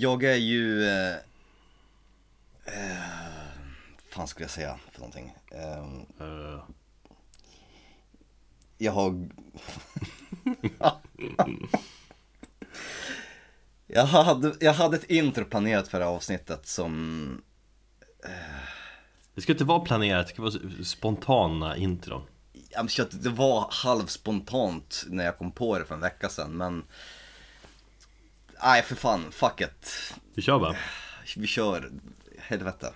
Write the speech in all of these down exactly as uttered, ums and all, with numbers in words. Jag är ju... Eh, eh, fan skulle jag säga för någonting? Eh, uh. Jag har... jag, hade, jag hade ett intro planerat för det här avsnittet som... Eh... Det ska inte vara planerat, det ska vara spontana intron. Det var halvspontant när jag kom på det för en vecka sedan, men... Nej, för fan, fuck it. Vi kör va? Vi kör, helvete.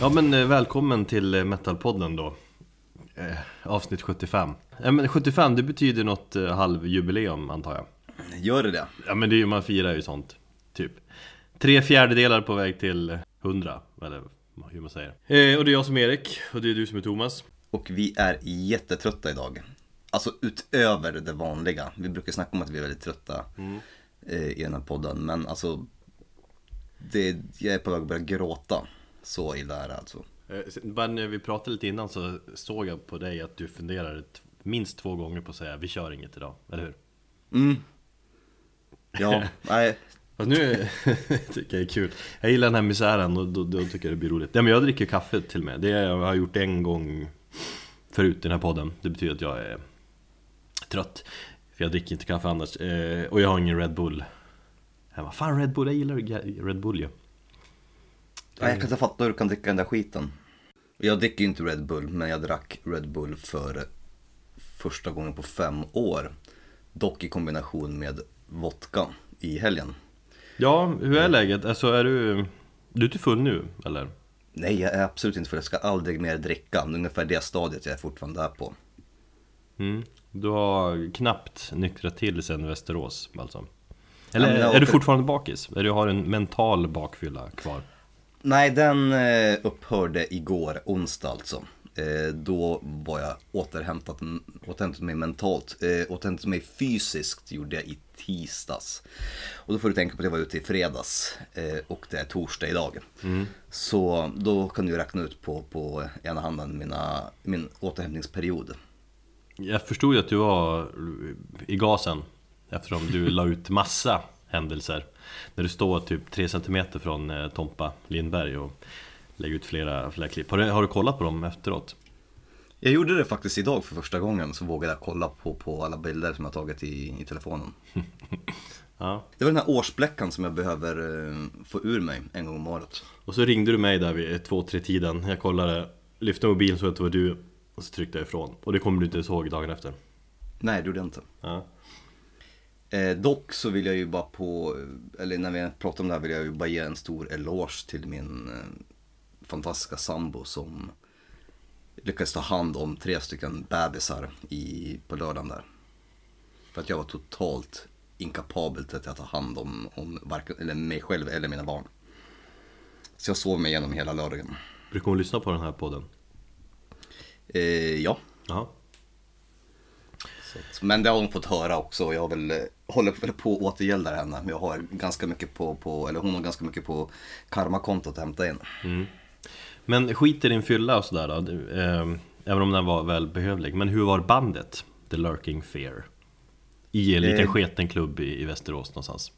Ja, men välkommen till Metalpodden då. Eh, avsnitt sjuttiofem. Eh, men sjuttiofem, det betyder något eh, halvjubileum antar jag. Gör det det? Ja, men det är ju, man firar ju sånt typ. Tre fjärdedelar på väg till hundra, eller hur man säger. Eh, och det är jag som är Erik, och det är du som är Thomas. Och vi är jättetrötta idag. Alltså utöver det vanliga. Vi brukar snacka om att vi är väldigt trötta mm. eh, i den här podden. Men alltså, det, jag är på väg att börja gråta. Så illa är det alltså. Bara när vi pratade lite innan så såg jag på dig att du funderade t- minst två gånger på att säga vi kör inget idag, eller hur? Mm. Ja, nej. Fast nu tycker jag det är kul. Jag gillar den här misären och då, då tycker jag det blir roligt. Ja, men jag dricker kaffe till mig. Det jag har gjort en gång förut i den här podden. Det betyder att jag är trött. För jag dricker inte kaffe annars. Eh, och jag har ingen Red Bull. Jag bara, fan Red Bull, jag gillar Red Bull ju. Ja. Ja, jag kan inte fatta hur du kan dricka den där skiten. Jag dricker inte Red Bull, men jag drack Red Bull för första gången på fem år. Dock i kombination med vodka i helgen. Ja, hur är läget? Alltså, är du, du är inte full nu, eller? Nej, jag är absolut inte full. Jag ska aldrig mer dricka. Ungefär det stadiet jag är fortfarande där på. Mm. Du har knappt nyktrat till sen Västerås, alltså. Eller ja, är, åker... är du fortfarande bakis? Eller du har en mental bakfylla kvar? Nej, den upphörde igår, onsdag alltså. Då var jag återhämtat, återhämtat mig mentalt. Återhämtat mig fysiskt gjorde jag i tisdags. Och då får du tänka på att jag var ute i fredags. Och det är torsdag idag. Mm. Så då kan du räkna ut på, på ena handen mina, min återhämtningsperiod. Jag förstod ju att du var i gasen. Eftersom du la ut massa händelser. När du står typ tre centimeter från eh, Tompa Lindberg och lägger ut flera, flera klipp. Har du, har du kollat på dem efteråt? Jag gjorde det faktiskt idag för första gången. Så vågade jag kolla på, på alla bilder som jag tagit i, i telefonen. Ja. Det var den här årsbläckan som jag behöver eh, få ur mig en gång om året. Och så ringde du mig där vid två, tre tiden. Jag kollade, lyfte mobilen så att det var du. Och så tryckte jag ifrån. Och det kommer du inte ihåg dagen efter. Nej, det gjorde jag inte. Ja. Eh, dock så vill jag ju bara på, eller när vi pratar om det här vill jag ju bara ge en stor eloge till min eh, fantastiska sambo som lyckades ta hand om tre stycken bebisar i, på lördagen där. För att jag var totalt inkapabel till att ta hand om, om varken, eller mig själv eller mina barn. Så jag sov mig igenom hela lördagen. Brukar hon lyssna på den här podden? Eh, ja. Jaha. Men det har hon fått höra också och jag väl, håller väl på att återgälda henne. Men jag har ganska mycket på, på, eller hon har ganska mycket på karmakontot att hämta in. Mm. Men skit i din fylla och sådär då, eh, även om den var välbehövlig. Men hur var bandet The Lurking Fear? I en liten eh, sketen klubb i, i Västerås någonstans.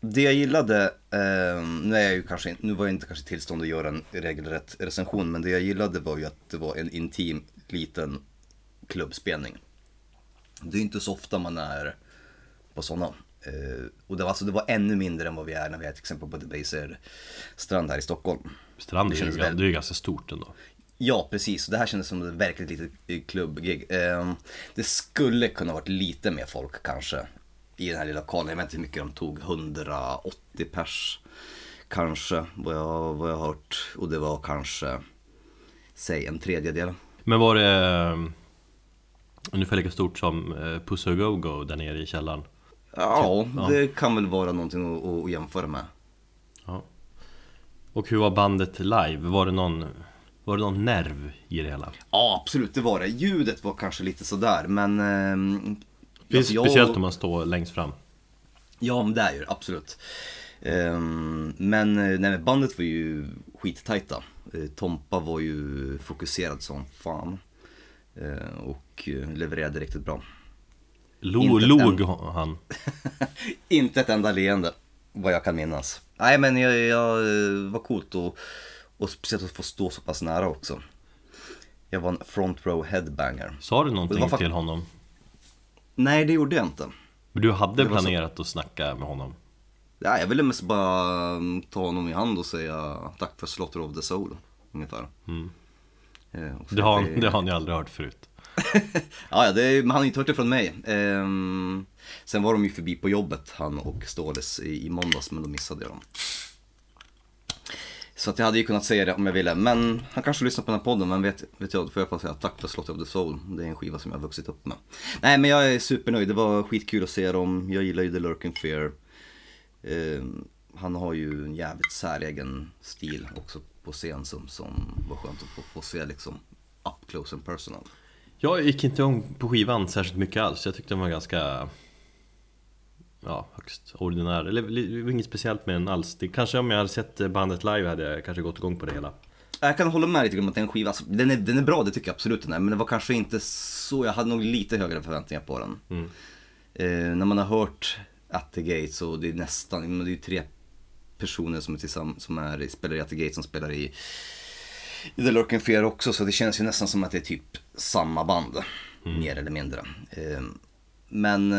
Det jag gillade, eh, nej, jag kanske, nu var jag inte kanske i tillstånd att göra en regelrätt recension. Men det jag gillade var ju att det var en intim liten klubbspelning. Det är inte så ofta man är på sådana. Eh, och det var, alltså, det var ännu mindre än vad vi är när vi är till exempel på The Bacer Strand här i Stockholm. Strand är ju, väl... det är ju ganska stort ändå. Ja, precis. Det här kändes som ett verkligt litet klubbgig. Eh, det skulle kunna varit lite mer folk kanske i den här lilla lokalen. Jag vet inte hur mycket de tog. hundraåttio pers kanske, vad jag, vad jag har hört. Och det var kanske, säg en tredjedel. Men var det... ungefär lika stort som Puss och Go Go där nere i källaren. Ja, det kan väl vara någonting att, att jämföra med. Ja. Och hur var bandet live? Var det någon, var det någon nerv i det hela? Ja, absolut, det var det. Ljudet var kanske lite sådär, men eh, Det är speciellt jag... om man står längst fram. Ja, men det är ju absolut. Um, men, nej, men bandet var ju skittajta. uh, Tompa var ju fokuserad som fan uh, och levererade riktigt bra. Lo- log enda... han inte ett enda leende vad jag kan minnas. Nej, men jag, jag var coolt och, och speciellt att få stå så pass nära också. Jag var en front row headbanger. Sa du någonting fakt- till honom? Nej, det gjorde jag inte. Men du hade planerat så... att snacka med honom? Ja, jag ville mest bara ta honom i hand och säga tack för Slaughter of the Soul, ungefär. Mm. Det har han, det har han ju aldrig hört förut. Ja, det, han har inte hört det från mig. ehm, Sen var de ju förbi på jobbet, han och Ståles, i, i måndags, men då missade jag dem. Så att jag hade ju kunnat säga det om jag ville. Men han kanske lyssnar på den här podden, men vet, vet jag, då får jag bara säga tack för Slaughter of the Soul. Det är en skiva som jag har vuxit upp med. Nej, men jag är supernöjd, det var skitkul att se dem. Jag gillar ju The Lurking Fear. Uh, han har ju en jävligt säregen stil också på scen som, som var skönt att få, få se liksom up close and personal. Jag gick inte om på skivan särskilt mycket alls. Jag tyckte den var ganska, ja, högst ordinär. Eller det var inget speciellt med den alls. Det, kanske om jag hade sett bandet live hade jag kanske gått igång på det hela. Jag kan hålla med lite om att den skiva, alltså, den, är, den är bra, det tycker jag absolut den är. Men det var kanske inte så, jag hade nog lite högre förväntningar på den. Mm. uh, När man har hört At the Gates, och det är nästan, det är ju tre personer som är tillsammans som är spelar i At the Gates som spelar i, i The Lurking Fear också, så det känns ju nästan som att det är typ samma band, mm, mer eller mindre. Men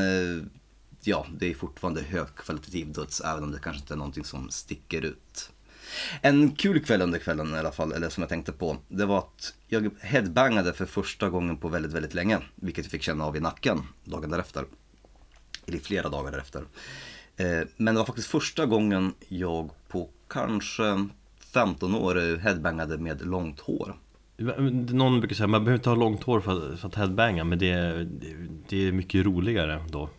ja, det är fortfarande högkvalitativ döds, även om det kanske inte är någonting som sticker ut. En kul kväll under kvällen i alla fall, eller som jag tänkte på, det var att jag headbangade för första gången på väldigt, väldigt länge, vilket jag fick känna av i nacken dagen därefter. Eller flera dagar därefter. Men det var faktiskt första gången jag på kanske femton år headbangade med långt hår. Någon brukar säga att man behöver inte ha långt hår för att, för att headbanga. Men det är, det är mycket roligare då.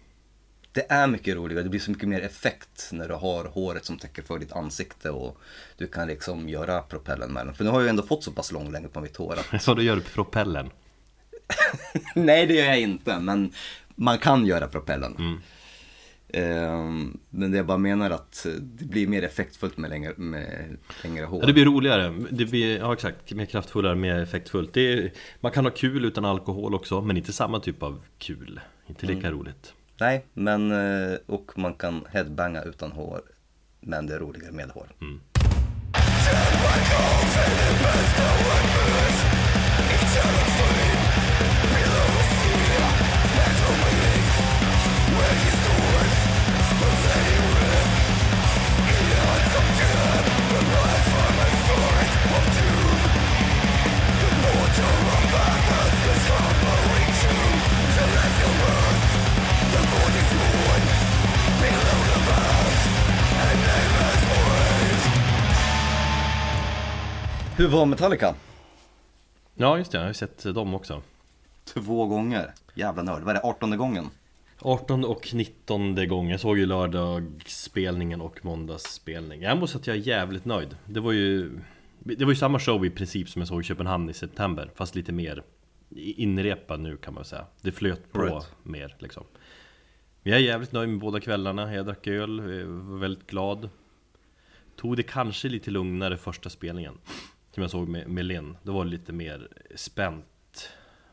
Det är mycket roligare. Det blir så mycket mer effekt när du har håret som täcker för ditt ansikte. Och du kan liksom göra propellen med den. För nu har jag ändå fått så pass lång längd på mitt hår. Att... Så du gör propellen? Nej, det gör jag inte. Men... man kan göra propellen. Mm. Um, men det jag bara menar att det blir mer effektfullt med längre, med längre hår. Ja, det blir roligare. Det blir, ja, exakt, mer kraftfullare, mer effektfullt. Det är, man kan ha kul utan alkohol också, men inte samma typ av kul. Inte lika mm. roligt. Nej, men och man kan headbanga utan hår, men det är roligare med hår. Mm. Hur var Metallica? Ja, just det, jag har sett dem också. Två gånger, jävla nörd, vad är det, artonde gången? artonde och nittonde gången. Jag såg ju lördagsspelningen och måndagsspelningen. Jag måste säga att jag är jävligt nöjd. Det var ju det var ju samma show i princip som jag såg i Köpenhamn i september, fast lite mer inrepad nu kan man säga. Det flöt på right. mer liksom. Men jag är jävligt nöjd med båda kvällarna. Jag drack öl, var väldigt glad. Tog det kanske lite lugnare första spelningen som jag såg med, med Linn. Det var lite mer spänt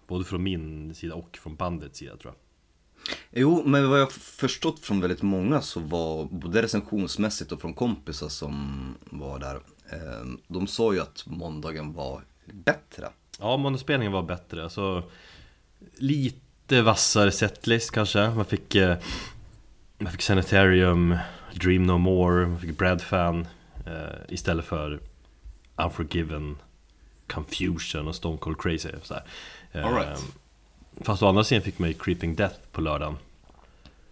både från min sida och från bandets sida tror jag. Jo, men vad jag förstått från väldigt många så var både recensionsmässigt och från kompisar som var där, de sa ju att måndagen var bättre. Ja, måndagsspelningen var bättre, alltså lite vassare setlist kanske. Man fick, man fick Sanitarium, Dream No More, man fick Bradfan istället för Unforgiven, Confusion och Stone Cold Crazy så här. All right. Fast å andra sidan fick man ju Creeping Death på lördagen.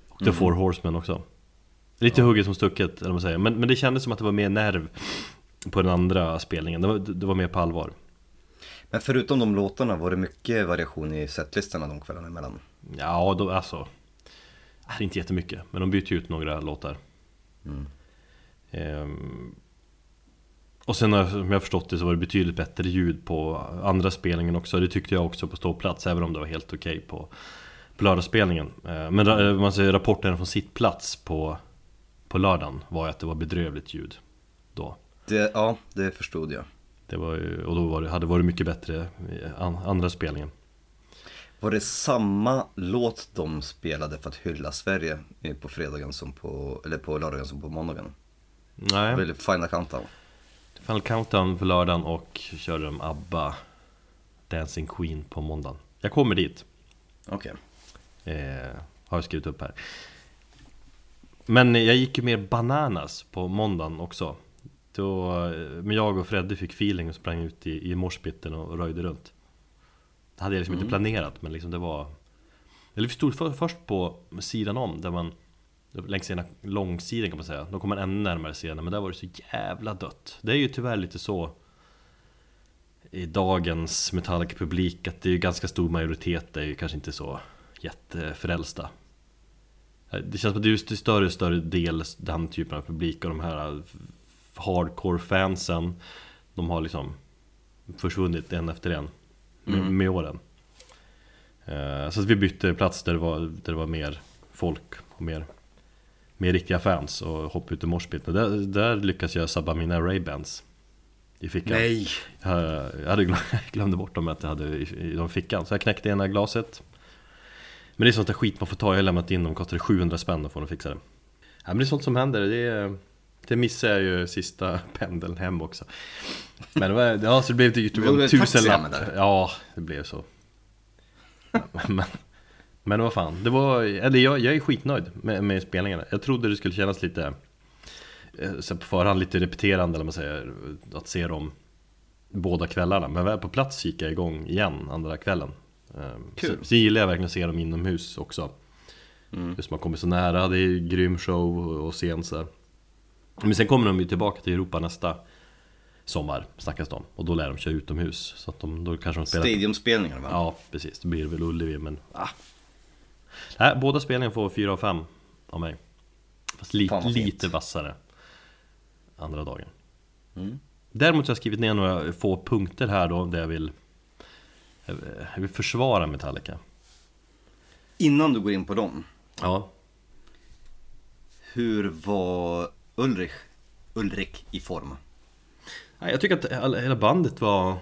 Och The mm. Four Horsemen också. Lite ja. hugget som stucket eller man säger. Men, men det kändes som att det var mer nerv på den andra spelningen. Det var, det var mer på allvar. Men förutom de låtarna, var det mycket variation i setlistorna de kvällarna emellan? Ja, då, alltså det är inte jättemycket. Men de byter ut några låtar. Mm. Ehm, och sen som jag förstått det så var det betydligt bättre ljud på andra spelningen också. Det tyckte jag också på ståplats, även om det var helt okej okay på, på lördagsspelningen. Men man säger, rapporten från sitt plats på, på lördagen var att det var bedrövligt ljud då. Det, ja, det förstod jag. Det var ju, och då var det, hade det varit mycket bättre an, andra spelningen. Var det samma låt de spelade för att hylla Sverige på fredagen som på, eller på lördagen som på måndagen? Nej. Eller Final Countdown? Final Countdown på lördagen och körde de ABBA Dancing Queen på måndagen. Jag kommer dit. Okej. Okay. Eh, har jag skrivit upp här. Men jag gick ju mer bananas på måndagen också. Då, men jag och Freddy fick feeling och sprang ut i, i morspitten och, och röjde runt. Det hade jag liksom mm. inte planerat, men liksom det var... Eller vi stod för, först på sidan om, där man... Längs ena långsidan kan man säga. Då kom man ännu närmare scenen, men där var det så jävla dött. Det är ju tyvärr lite så i dagens Metallica-publik att det är ju ganska stor majoritet är ju kanske inte så jätteförälsta. Det känns som att det är just en större och större del den typen av publik och de här hardcore-fansen, de har liksom försvunnit en efter en med, mm. med åren. Så att vi bytte plats där det var, där det var mer folk och mer, mer riktiga fans och hoppade ut i morspiten. Där, där lyckas jag sabba mina Ray-Bans i fickan. Nej! Jag hade glöm, glömde bort dem att jag hade i, i de fickan. Så jag knäckte ena glaset. Men det är sånt där skit man får ta. Jag har lämnat in dem, kostade sjuhundra spänn att få dem fixade. Ja, men det är sånt som händer. Det, är, det missar jag ju sista pendeln hem också. Men det, var, ja, så det blev typ en tusenlapp. Ja, det blev så. Men... Men vad fan, det var, eller jag, jag är skitnöjd med, med spelningarna. Jag trodde det skulle kännas lite så på förhand, lite repeterande eller man säger, att se dem båda kvällarna. Men väl på plats gick jag igång igen andra kvällen. Kul. Så, så gillar jag verkligen att se dem inomhus också. Mm. Just man kommer så nära, det är ju grym show och scen så. Men sen kommer de ju tillbaka till Europa nästa sommar, snackas de. Och då lär de köra utomhus. Så att de, då kanske de spelar... Stadiumspelningar, va? Ja, precis. Det blir väl Ullevi, men... Ah. Nej, båda spelningarna får fyra av fem av mig. Fast li- lite fint. Vassare andra dagen. Mm. Däremot har jag skrivit ner några få punkter här då där jag vill, jag vill försvara Metallica. Innan du går in på dem. Ja. Hur var Ulrich, Ulrich i form? Jag tycker att hela bandet var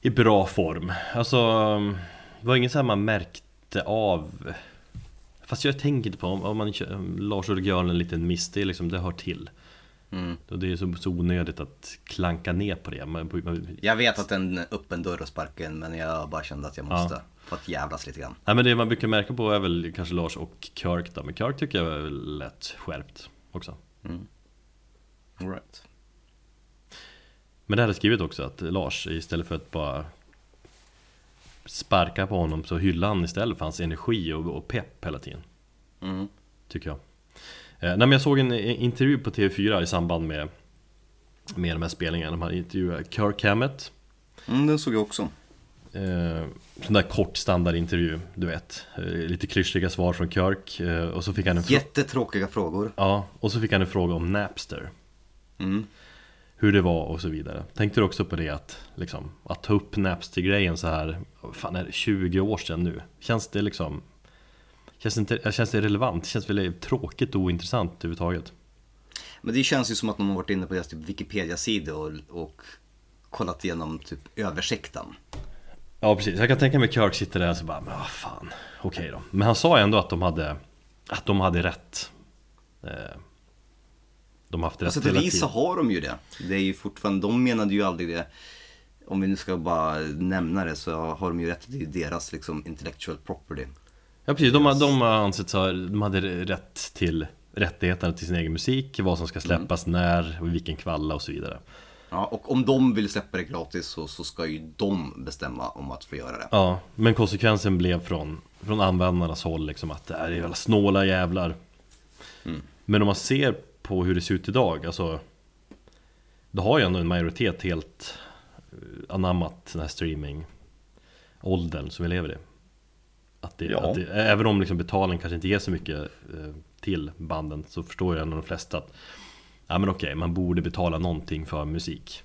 i bra form. Alltså... Det var ingen så här man märkte av. Fast jag tänker inte på om, om man Lars Ulrik gör en liten miss, det, liksom, det hör till. Mm. Och det är så, så onödigt att klanka ner på det. Man, man, jag vet att en öppen dörr och sparken, men jag bara kände att jag måste ja. få att jävlas lite grann. Nej, men det man brukar märka på är väl kanske Lars och Kirk då. Men Kirk tycker jag är lätt skärpt också. Mm. All right. Men det hade skrivit också att Lars istället för att bara... sparka på honom så hyllar han istället för hans energi och, och pepp hela tiden. Mm. Tycker jag. Eh, när jag såg en, en intervju på T V fyra i samband med med de här spelningarna, de här intervjuade Kirk Hammett. Mm, den såg jag också. Eh, sån där kort standardintervju, du vet. Eh, lite klyschiga svar från Kirk eh, och så fick han en fråga. Jättetråkiga frågor. Ja, och så fick han en fråga om Napster. Mm. Hur det var och så vidare. Tänkte du också på det att, liksom, att ta upp Napster-grejen så här, fan är det tjugo år sedan nu? Känns det liksom, känns det, inte, känns det relevant? Känns det väldigt tråkigt och ointressant överhuvudtaget? Men det känns ju som att de har varit inne på deras typ Wikipedia-sidor och, och kollat igenom typ översikten. Ja, precis. Jag kan tänka mig Kirk sitter där och så bara, men vad fan, okej okay då. Men han sa ändå att de hade, att de hade rätt... Eh, de haft rätt. Alltså till vis så har de ju det. Det är ju fortfarande, de menade ju aldrig det. Om vi nu ska bara nämna det, så har de ju rätt till deras liksom intellectual property. Ja precis, de, de har ansett så här, de hade rätt till rättigheterna till sin egen musik, vad som ska släppas mm. när och vilken kvalla och så vidare. Ja, och om de vill släppa det gratis så, så ska ju de bestämma om att få göra det. Ja, men konsekvensen blev från, från användarnas håll liksom att det är jävla snåla jävlar. Mm. Men om man ser på hur det ser ut idag, alltså, då har ju ändå en majoritet helt anammat den här streaming-åldern som vi lever i. Att det, ja. att det, även om liksom betalningen kanske inte ger så mycket eh, till banden, så förstår jag ändå de flesta att ja, men okej, man borde betala någonting för musik.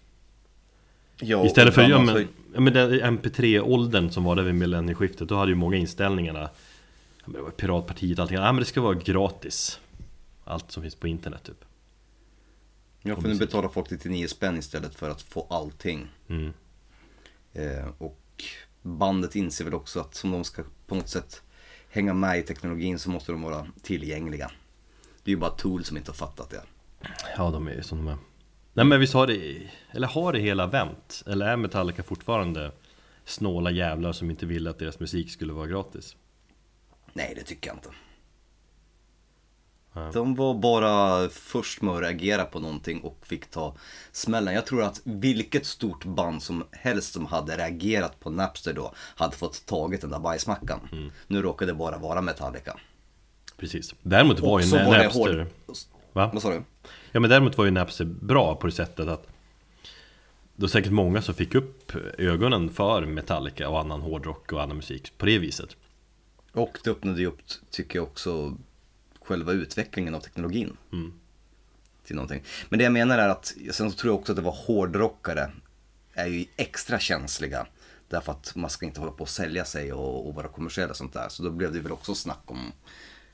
Ja, istället för ja, men, ja, men den M P tre-åldern som var där vid millennieskiftet, då hade ju många inställningarna. Piratpartiet och allting. Ja, men det ska vara gratis. Allt som finns på internet typ. Ja, för nu betalar folk nittionio spänn istället för att få allting. Mm. Eh, och bandet inser väl också att som de ska på något sätt hänga med i teknologin så måste de vara tillgängliga. Det är ju bara Tool som inte har fattat det. Ja, de är ju som de är. Nej, men vi sa det, eller har det hela vänt? Eller är Metallica fortfarande snåla jävlar som inte ville att deras musik skulle vara gratis? Nej, det tycker jag inte. Nej. De var bara först med att reagera på någonting och fick ta smällen. Jag tror att vilket stort band som helst som hade reagerat på Napster då hade fått tagit den där bajsmackan. Mm. Nu råkade det bara vara Metallica. Precis. Däremot var ju var Napster... Hård... Va? Vad sa du? Ja, men däremot var ju Napster bra på det sättet att det var säkert många som fick upp ögonen för Metallica och annan hårdrock och annan musik på det viset. Och det öppnade ju upp, tycker jag också, själva utvecklingen av teknologin. Mm. Till någonting. Men det jag menar är att, sen så tror jag också att det var hårdrockare är ju extra känsliga. Därför att man ska inte hålla på att sälja sig och, och vara kommersiella och sånt där. Så då blev det väl också snack om,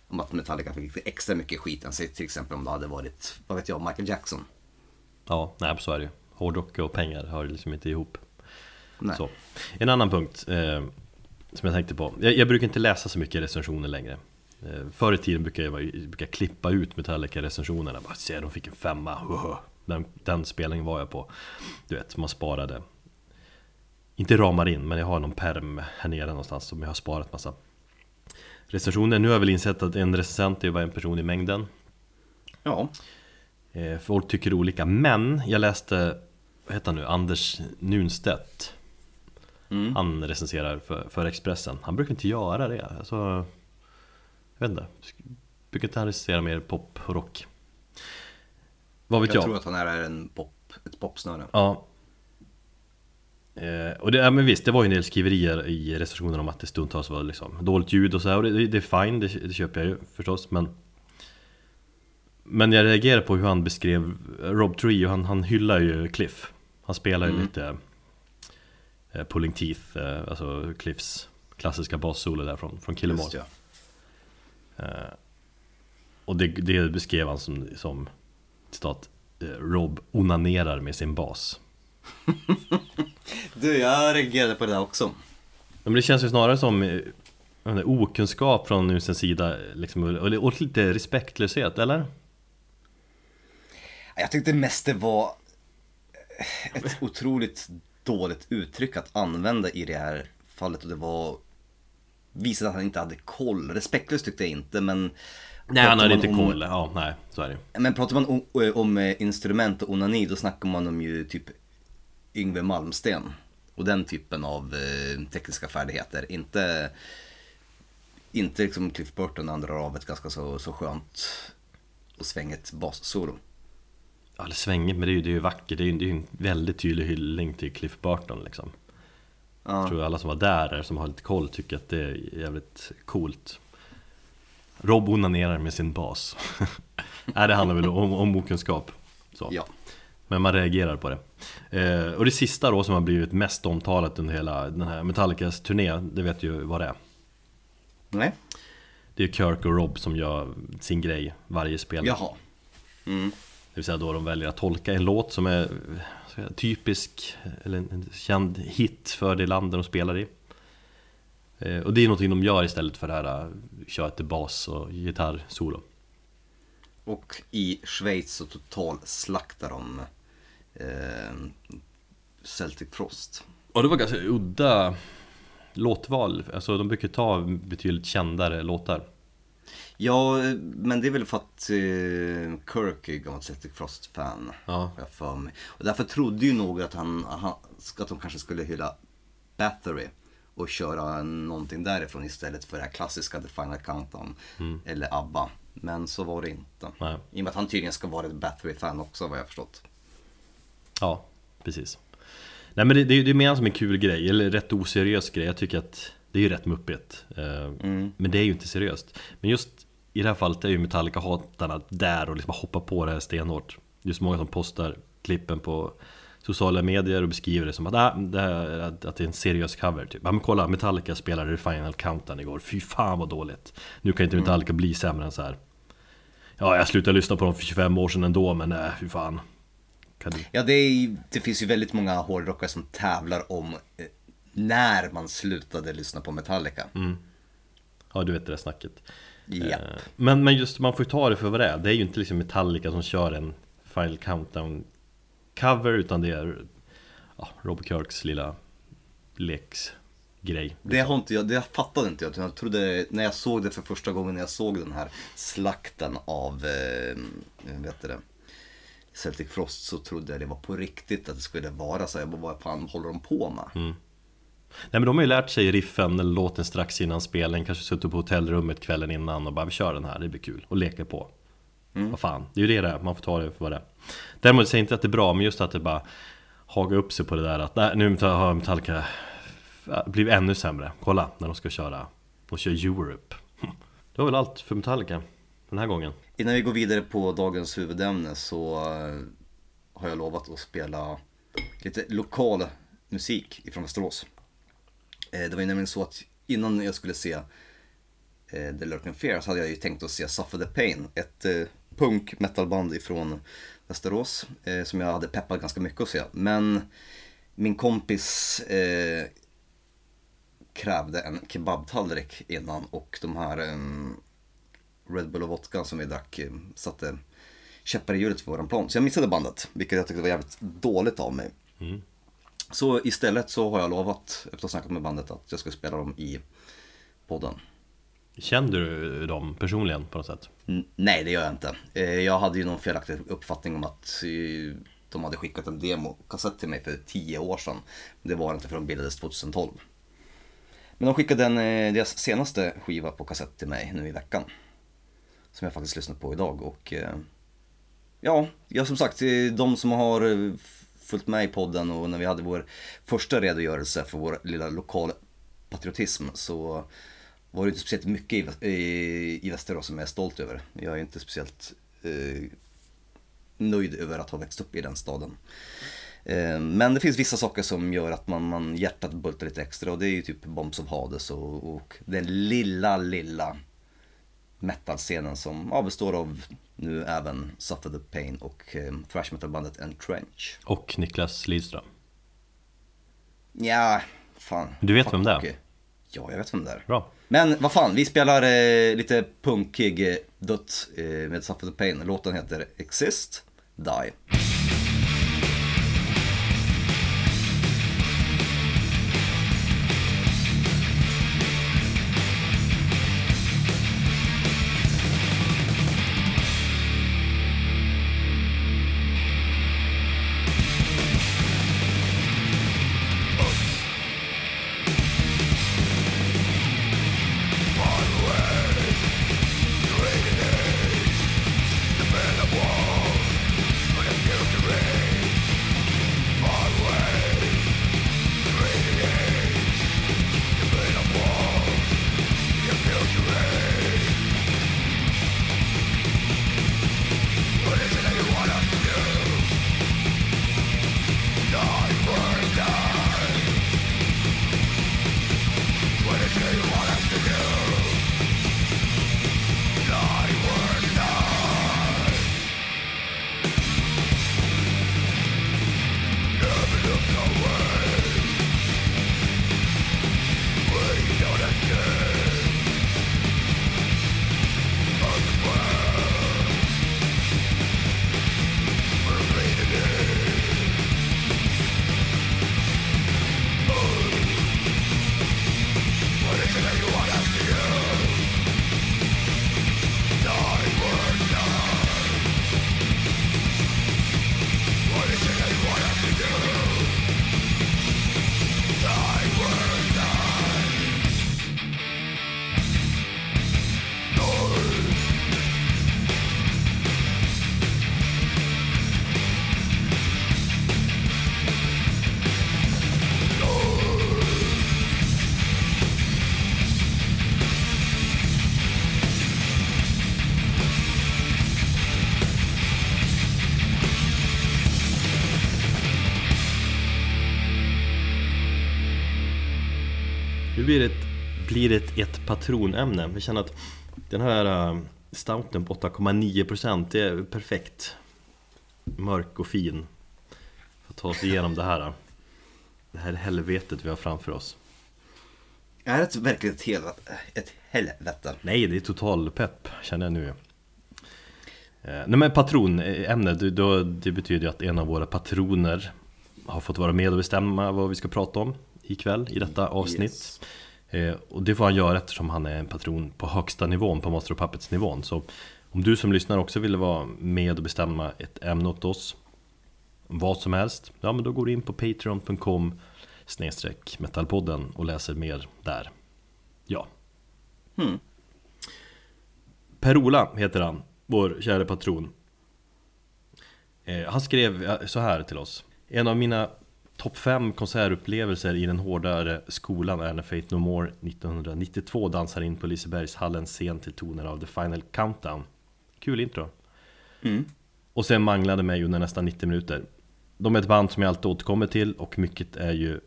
om att Metallica fick extra mycket skit än sig. Till exempel om det hade varit, vad vet jag, Michael Jackson. Ja, nej, så är det ju. Hårdrock och pengar hör liksom inte ihop. Nej. Så. En annan punkt... Eh, som jag tänkte på. Jag, jag brukar inte läsa så mycket recensioner längre. Eh, förr i tiden brukar jag, jag brukar klippa ut Metallica-recensionerna. Bara, se, de fick en femma. Wow. Den, den spelningen var jag på. Du vet, man sparade. Inte ramar in, men jag har någon perm här nere någonstans som jag har sparat massa recensioner. Nu har jag väl insett att en recensent är bara en person i mängden. Ja. Eh, folk tycker olika. Men jag läste, vad heter han nu? Anders Nunstedt. Mm. Han recenserar för, för Expressen. Han brukar inte göra det alltså, jag vet inte. Brukar inte han recensera mer pop och rock? Vad vet jag? Jag tror att han är en pop, ett popsnöre. Ja. eh, Och det, ja, men visst, det var ju en del skriverier i recensionen om att det stundtals var liksom dåligt ljud och så här. Och det, det är fine, det, det köper jag ju förstås. Men Men jag reagerar på hur han beskrev Rob Trujillo, han, han hyllar ju Cliff. Han spelar ju mm. lite Pulling Teeth, alltså Cliffs klassiska bassolo där från, från Killemore. Ja. Uh, och det, det beskrev han som, som citat, uh, Rob onanerar med sin bas. Du, jag reagerade på det där också. Men det känns ju snarare som inte, okunskap från Nusens sida liksom, och, och lite respektlöshet, eller? Jag tyckte mest det var ett otroligt dåligt uttryck att använda i det här fallet, och det var visade att han inte hade koll. Respektlöst tyckte jag inte, men nej, han hade inte om, koll. Ja, nej, så är det. Men pratar man om, om instrument och onani, då snackar man om ju typ Yngve Malmsten och den typen av tekniska färdigheter, inte inte liksom Cliff Burton andra av ett ganska så så skönt och svänget bassolo. Ja, det svänger, men det är ju, det är ju vackert. Det är ju, det är ju en väldigt tydlig hyllning till Cliff Burton liksom. Ja. Jag tror alla som var där, som har lite koll, tycker att det är jävligt coolt. Rob onanerar med sin bas. Nej, det handlar väl om, om okunskap. Så. Ja. Men man reagerar på det. Eh, och det sista då som har blivit mest omtalat under hela den här Metallicas turné, det vet ju vad det är. Nej. Det är Kirk och Rob som gör sin grej varje spel. Jaha. Mm. Det vill säga då de väljer att tolka en låt som är typisk eller en känd hit för det land de spelar i. Och det är någonting de gör istället för det här köra till bas och gitarr solo. Och i Schweiz så total slaktar de eh, Celtic Frost. Och det var ganska udda låtval. Alltså de brukar ta betydligt kändare låtar. Ja, men det är väl för att uh, Kirk är gammalt Celtic Frost-fan. Ja. För mig. Och därför trodde ju nog att, han, han, att de kanske skulle hylla Bathory och köra någonting därifrån istället för det här klassiska The Final Countdown mm. eller ABBA. Men så var det inte. Nej. I och med att han tydligen ska vara ett Bathory-fan också, vad jag förstått. Ja, precis. Nej, men det, det, det är mer som en kul grej, eller rätt oseriös grej. Jag tycker att det är ju rätt muppigt. Mm. Men det är ju inte seriöst. Men just i det här fallet är ju Metallica-hatarna där och liksom hoppar på det här stenhårt. Det är så många som postar klippen på sociala medier och beskriver det som att, ah, det här, att, att det är en seriös cover typ. Men kolla, Metallica spelade i Final Countdown igår. Fy fan vad dåligt. Nu kan inte Metallica bli sämre än så här. Ja, jag slutade lyssna på dem för tjugofem år sedan ändå, men nej, fy fan. Ja, det, är, det finns ju väldigt många hårdrockare som tävlar om när man slutade lyssna på Metallica. Mm. Ja, du vet det där snacket. Yep. Men, men just, man får ta det för vad det är. Det är ju inte liksom Metallica som kör en Final Countdown-cover, utan det är ja, Rob Kirks lilla leksgrej. Det, har inte jag, det fattade inte jag. Jag trodde, när jag såg det för första gången, när jag såg den här slakten av eh, vet du det, Celtic Frost, så trodde jag det var på riktigt, att det skulle vara så. Jag bara, vad fan håller de på med? Mm. Nej, men de har ju lärt sig riffen eller låten strax innan spelen. Kanske suttit på hotellrummet kvällen innan och bara, vi kör den här, det blir kul. Och leker på. Mm. Vad fan, det är ju det där, man får ta det för vad det är. Däremot säger jag inte att det är bra, men just att det bara hagar upp sig på det där att, nej, nu har Metallica blivit ännu sämre. Kolla, när de ska köra, de kör Europe. Det var väl allt för Metallica den här gången. Innan vi går vidare på dagens huvudämne så har jag lovat att spela lite lokal musik ifrån Västerås. Det var ju nämligen så att innan jag skulle se The Lurking Fear så hade jag ju tänkt att se Suffer The Pain, ett punk metalband ifrån Västerås som jag hade peppat ganska mycket att se. Men min kompis eh, krävde en kebabtallrik innan, och de här eh, Red Bull och vodka som vi drack satte käppar i hjulet för våran plan. Så jag missade bandet, vilket jag tyckte var jävligt dåligt av mig. Mm. Så istället så har jag lovat, efter att ha snackat med bandet, att jag ska spela dem i podden. Kände du dem personligen på något sätt? N- nej, det gör jag inte. Jag hade ju någon felaktig uppfattning om att de hade skickat en demokassett till mig för tio år sedan. Det var inte, för de bildades tjugotolv. Men de skickade en, deras senaste skiva på kassett till mig nu i veckan, som jag faktiskt lyssnat på idag. Och ja, jag som sagt, de som har följt med i podden och när vi hade vår första redogörelse för vår lilla lokal patriotism, så var det inte speciellt mycket i, i, i Västerås som jag är stolt över. Jag är inte speciellt eh, nöjd över att ha växt upp i den staden. Eh, men det finns vissa saker som gör att man, man hjärtat bultar lite extra, och det är ju typ Bombs of Hades och, och den lilla, lilla metalscenen som ja, består av nu även Suffer the Pain och eh, thrash metalbandet Entrench. Och Niklas Lidström. Ja, fan. Du vet fan, vem det är? Okay. Ja, jag vet vem det är. Bra. Men vad fan, vi spelar eh, lite punkig eh, dött eh, med Suffer the Pain. Låten heter Exist, Die. Thank you. blir det ett, blir ett, ett patronämne. Vi känner att den här uh, stouten på åtta komma nio procent, det är perfekt mörk och fin för att ta oss igenom det här. Det här helvetet vi har framför oss. Är det verkligen ett, helvete, ett helvete? Nej, det är total pepp, känner jag nu. Nej, men patronämne, det, det betyder att en av våra patroner har fått vara med och bestämma vad vi ska prata om ikväll i detta avsnitt. Yes. Och det får han göra eftersom han är en patron på högsta nivån, på Master of Puppets nivån. Så om du som lyssnar också vill vara med och bestämma ett ämne åt oss, vad som helst, ja, men då går du in på patreon.com snedstreck metalpodden och läser mer där. Ja. Hmm. Per-Ola heter han, vår kära patron. eh, Han skrev så här till oss: en av mina topp fem konsertupplevelser i den hårdare skolan är när Faith No More nittonhundranittiotvå dansar in på Lisebergshallens scen till toner av The Final Countdown. Kul intro. Mm. Och sen manglade mig under nästan nittio minuter. De är ett band som jag alltid återkommer till, och mycket är ju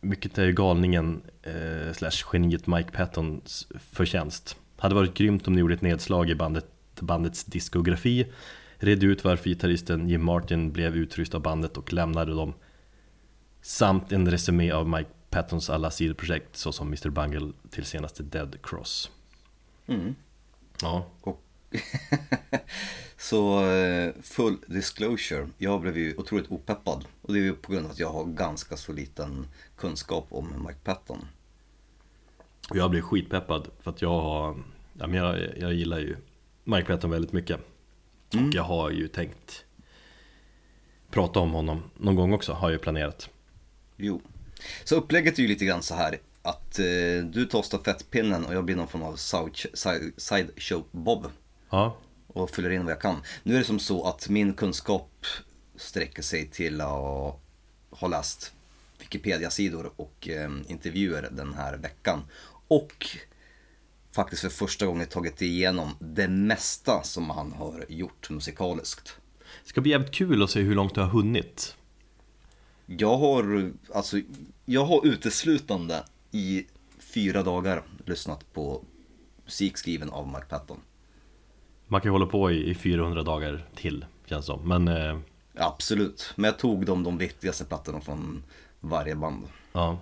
mycket är ju galningen eh, slash geniet Mike Pattons förtjänst. Hade varit grymt om ni gjorde ett nedslag i bandet, bandets diskografi, red ut varför gitarristen Jim Martin blev utryst av bandet och lämnade dem, samt en resumé av Mike Pattons alla sidoprojekt såsom mister Bungle till senaste Dead Cross. Mm. Ja. Och så full disclosure, jag blev ju otroligt opeppad, och det är ju på grund av att jag har ganska så liten kunskap om Mike Patton. Och jag blev skitpeppad för att jag har, ja, men jag, jag gillar ju Mike Patton väldigt mycket. Mm. Och jag har ju tänkt prata om honom någon gång också, har jag ju planerat. Jo, så upplägget är ju lite grann så här att eh, du tar stafettpinnen och jag blir någon form av sideshow-bob. Ja. Och fyller in vad jag kan. Nu är det som så att min kunskap sträcker sig till att ha läst Wikipedia-sidor och eh, intervjuer den här veckan. Och faktiskt för första gången tagit igenom det mesta som han har gjort musikaliskt. Det ska bli jävligt kul att se hur långt du har hunnit. Jag har, alltså, jag har uteslutande i fyra dagar lyssnat på musik skriven av Mike Patton. Man kan ju hålla på i fyrahundra dagar till, känns det som. Men, eh... absolut, men jag tog dem de viktigaste plattorna från varje band. Ja.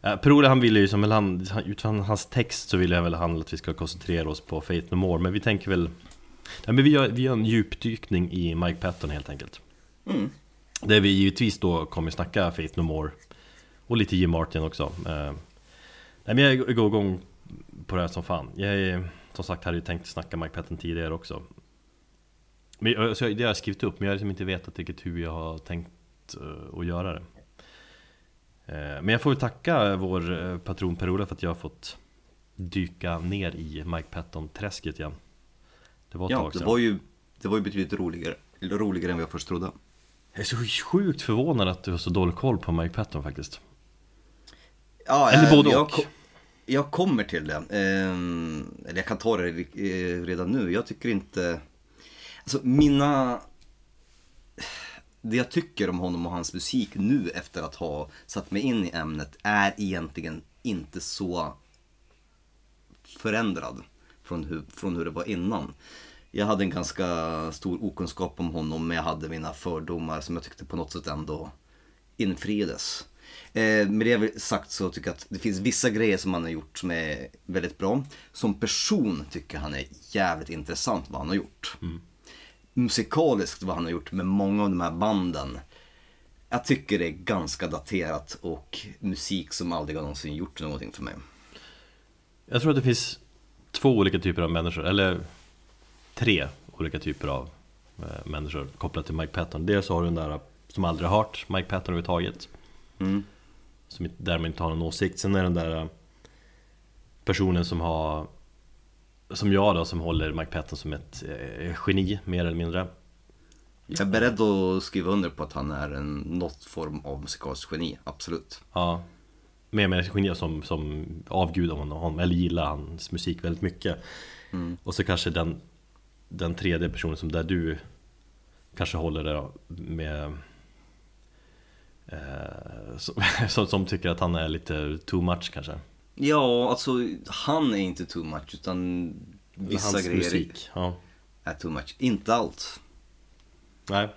Per-Ola, han ville ju som väl han, utifrån hans text så ville jag väl han att vi ska koncentrera oss på Faith No More. Men vi tänker väl, ja, men vi, gör, vi gör en djupdykning i Mike Patton helt enkelt. Mm. Där vi givetvis då kommer snacka Faith No More och lite Jim Martin också. Nej, men jag går igång på det här som fan. Jag är, som sagt, hade ju tänkt snacka Mike Patton tidigare också. Men, så det har jag skrivit upp, men jag har liksom inte vetat riktigt hur jag har tänkt att göra det. Men jag får tacka vår patron Per-Ola för att jag har fått dyka ner i Mike Patton-träsket igen. Det var ett ja, tag sedan. Det var ju, det var ju betydligt roligare, roligare än vad jag först trodde. Jag är så sjukt förvånad att du har så dålig koll på Mike Patton faktiskt. Ja, eller både jag, och. Ko- jag kommer till det. Eh, eller jag kan ta det redan nu. Jag tycker inte... Alltså mina... Det jag tycker om honom och hans musik nu efter att ha satt mig in i ämnet är egentligen inte så förändrad från hur, från hur det var innan. Jag hade en ganska stor okunskap om honom, men jag hade mina fördomar som jag tyckte på något sätt ändå infriades. Eh, med det sagt så tycker jag att det finns vissa grejer som han har gjort som är väldigt bra. Som person tycker han är jävligt intressant vad han har gjort. Mm. Musikaliskt vad han har gjort med många av de här banden, jag tycker det är ganska daterat och musik som aldrig har någonsin gjort någonting för mig. Jag tror att det finns två olika typer av människor, eller tre olika typer av människor kopplat till Mike Patton. Dels har du den där som aldrig har hört Mike Patton överhuvudtaget, mm. som därmed inte har någon åsikt. Sen är den där personen som har, som jag då, som håller Mike Patton som ett eh, geni, mer eller mindre. Jag är beredd att skriva under på att han är en, något form av musikalisk geni, absolut. Ja, mer eller mindre geni som, som avgudar honom, eller gillar hans musik väldigt mycket. Mm. Och så kanske den, den tredje personen som där du kanske håller det då, med eh, som, som, som tycker att han är lite too much kanske. Ja, alltså han är inte too much, utan vissa hans grejer musik, ja, är too much. Inte allt. Nej.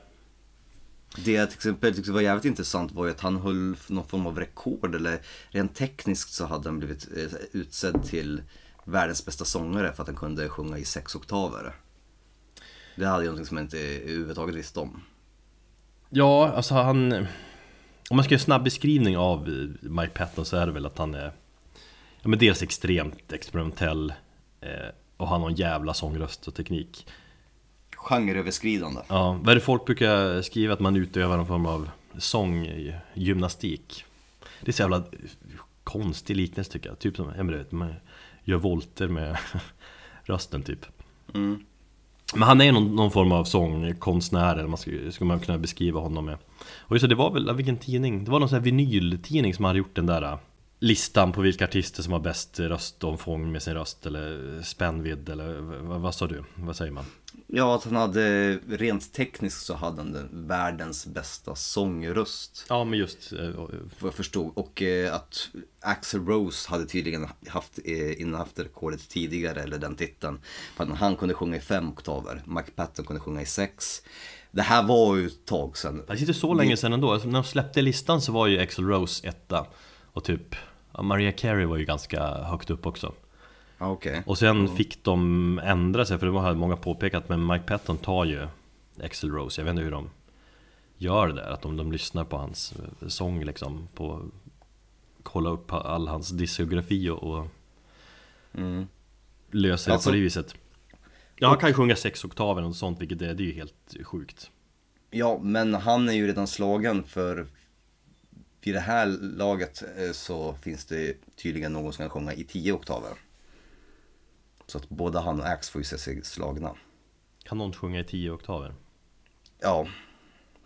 Det till exempel tyckte var jävligt intressant var ju att han höll någon form av rekord, eller rent tekniskt så hade han blivit utsedd till världens bästa sångare för att han kunde sjunga i sex oktaver. Det hade ju någonting som jag inte överhuvudtaget visste om. Ja, alltså han, om man ska göra en snabb beskrivning av Mike Patton så är det väl att han är, ja, men dels extremt experimentell, eh, och han har en jävla sångröst och teknik. Genreöverskridande. Ja, vad är det folk brukar skriva att man utövar någon form av sånggymnastik. Det är så jävla konstig liknelse tycker jag. Typ som, jag vet, man gör volter med rösten typ. Mm. Men han är ju någon, någon form av sångkonstnär, eller man skulle, skulle man kunna beskriva honom med. Och just det, var väl, vilken tidning? Det var någon sån här vinyltidning som hade gjort den där listan på vilka artister som har bäst röstomfång med sin röst, eller spännvidd, eller vad, vad sa du? Vad säger man? Ja, att han hade, rent tekniskt så hade han den världens bästa sångröst. Ja, men just vad jag förstod. Och att Axl Rose hade tydligen haft, innehaft rekordet tidigare, eller den titeln. För att han kunde sjunga i fem oktaver, Mike Patton kunde sjunga i sex. Det här var ju ett tag sedan. Det är inte så länge sedan ändå. När de släppte listan så var ju Axl Rose etta. Och typ Mariah Carey var ju ganska högt upp också. Ah, okay. Och sen mm. fick de ändra sig, för det var många påpekat, men Mike Patton tar ju Axl Rose. Jag vet inte hur de gör det där, att de, de lyssnar på hans sång liksom, på kolla upp all hans discografi och, och mm. löser alltså, det på det viset. Ja, han kan ju sjunga sex oktaver och sånt, vilket det, det är ju helt sjukt. Ja, men han är ju redan slagen för. I det här laget så finns det tydligen någon som kan sjunga i tio oktaver. Så att både han och Axe får ju se sig slagna. Kan någon sjunga i tio oktaver? Ja,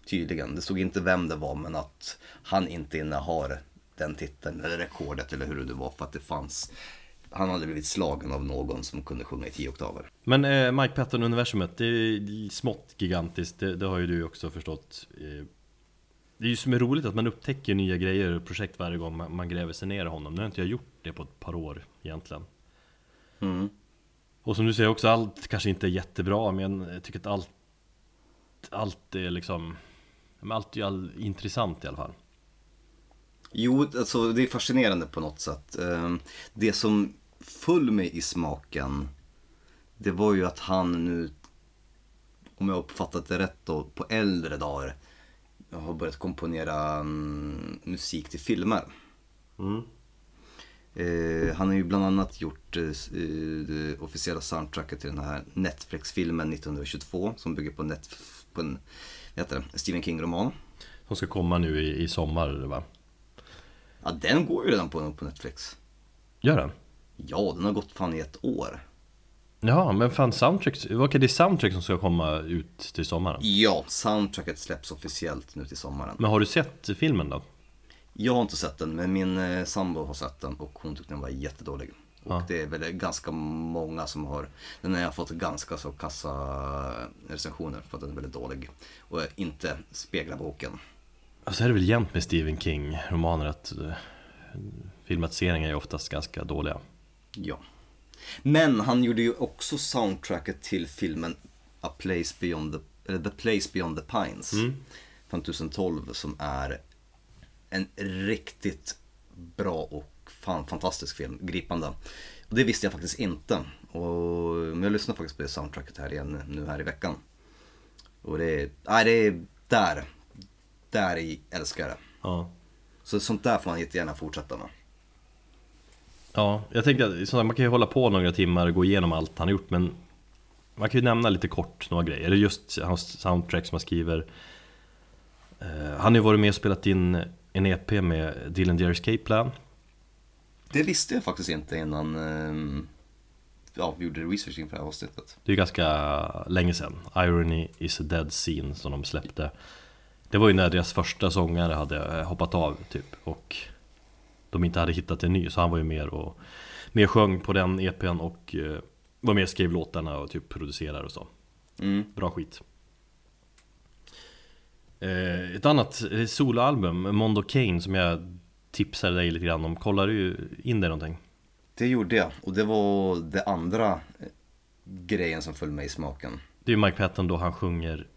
tydligen. Det stod inte vem det var, men att han inte innehar den titeln eller rekordet eller hur det var, för att det fanns. Han hade blivit slagen av någon som kunde sjunga i tio oktaver. Men eh, Mike Patton-universumet, det är smått gigantiskt. Det, det har ju du också förstått. Det är ju som är roligt att man upptäcker nya grejer och projekt varje gång man, man gräver sig ner i honom. Nu har inte jag gjort det på ett par år egentligen. Mm. Och som du säger också, allt kanske inte är jättebra, men jag tycker att allt, allt är liksom, men allt är all, intressant i alla fall. Jo, alltså det är fascinerande på något sätt. Det som föll mig i smaken, det var ju att han nu, om jag uppfattat det rätt då, på äldre dagar har börjat komponera mm, musik till filmer. Mm. Eh, han har ju bland annat gjort eh, det officiella soundtracket till den här Netflix-filmen nittonhundratjugotvå som bygger på, Netf- på en heter det, Stephen King-roman. Som ska komma nu i, i sommar, va? Ja, den går ju redan på, på Netflix. Gör den? Ja, den har gått fan i ett år. Ja, men fan soundtrack, vad är det soundtrack som ska komma ut till sommaren? Ja, soundtracket släpps officiellt nu till sommaren. Men har du sett filmen då? Jag har inte sett den, men min sambo har sett den och hon tyckte den var jättedålig. Och ja, det är väl ganska många som har, den har fått ganska så kassa recensioner för att den är väldigt dålig och inte speglar boken. Alltså är det väl jämt med Stephen King-romaner att filmatiseringar är oftast ganska dåliga. Ja. Men han gjorde ju också soundtracket till filmen A Place Beyond the, eller The Place Beyond the Pines mm. från tjugotolv, som är en riktigt bra och fan, fantastisk film, gripande. Och det visste jag faktiskt inte. Och, men jag lyssnade faktiskt på det soundtracket här igen nu här i veckan. Och det är, nej, det är där, där i älskar det. Ja. Så sånt där får man jättegärna fortsätta med. Ja, jag tänkte att man kan ju hålla på några timmar och gå igenom allt han har gjort, men man kan ju nämna lite kort några grejer. Det är just hans soundtrack som han skriver. Han har ju varit med och spelat in en E P med Dylan Jerry's Caplan. Det visste jag faktiskt inte innan ja, vi gjorde research inför det här avsnittet. Det är ju ganska länge sedan. Irony is a Dead Scene som de släppte. Det var ju när deras första sångare hade hoppat av typ, och de inte hade hittat en ny, så han var ju mer och mer sjöng på den E P:n och eh, var med och skrev låtarna och typ producerade och så. Mm. Bra skit. Eh, ett annat soloalbum, Mondo Cane, som jag tipsade dig lite grann om. Kollar du in det någonting? Det gjorde jag, och det var det andra grejen som föll mig i smaken. Det är Mike Patton då han sjunger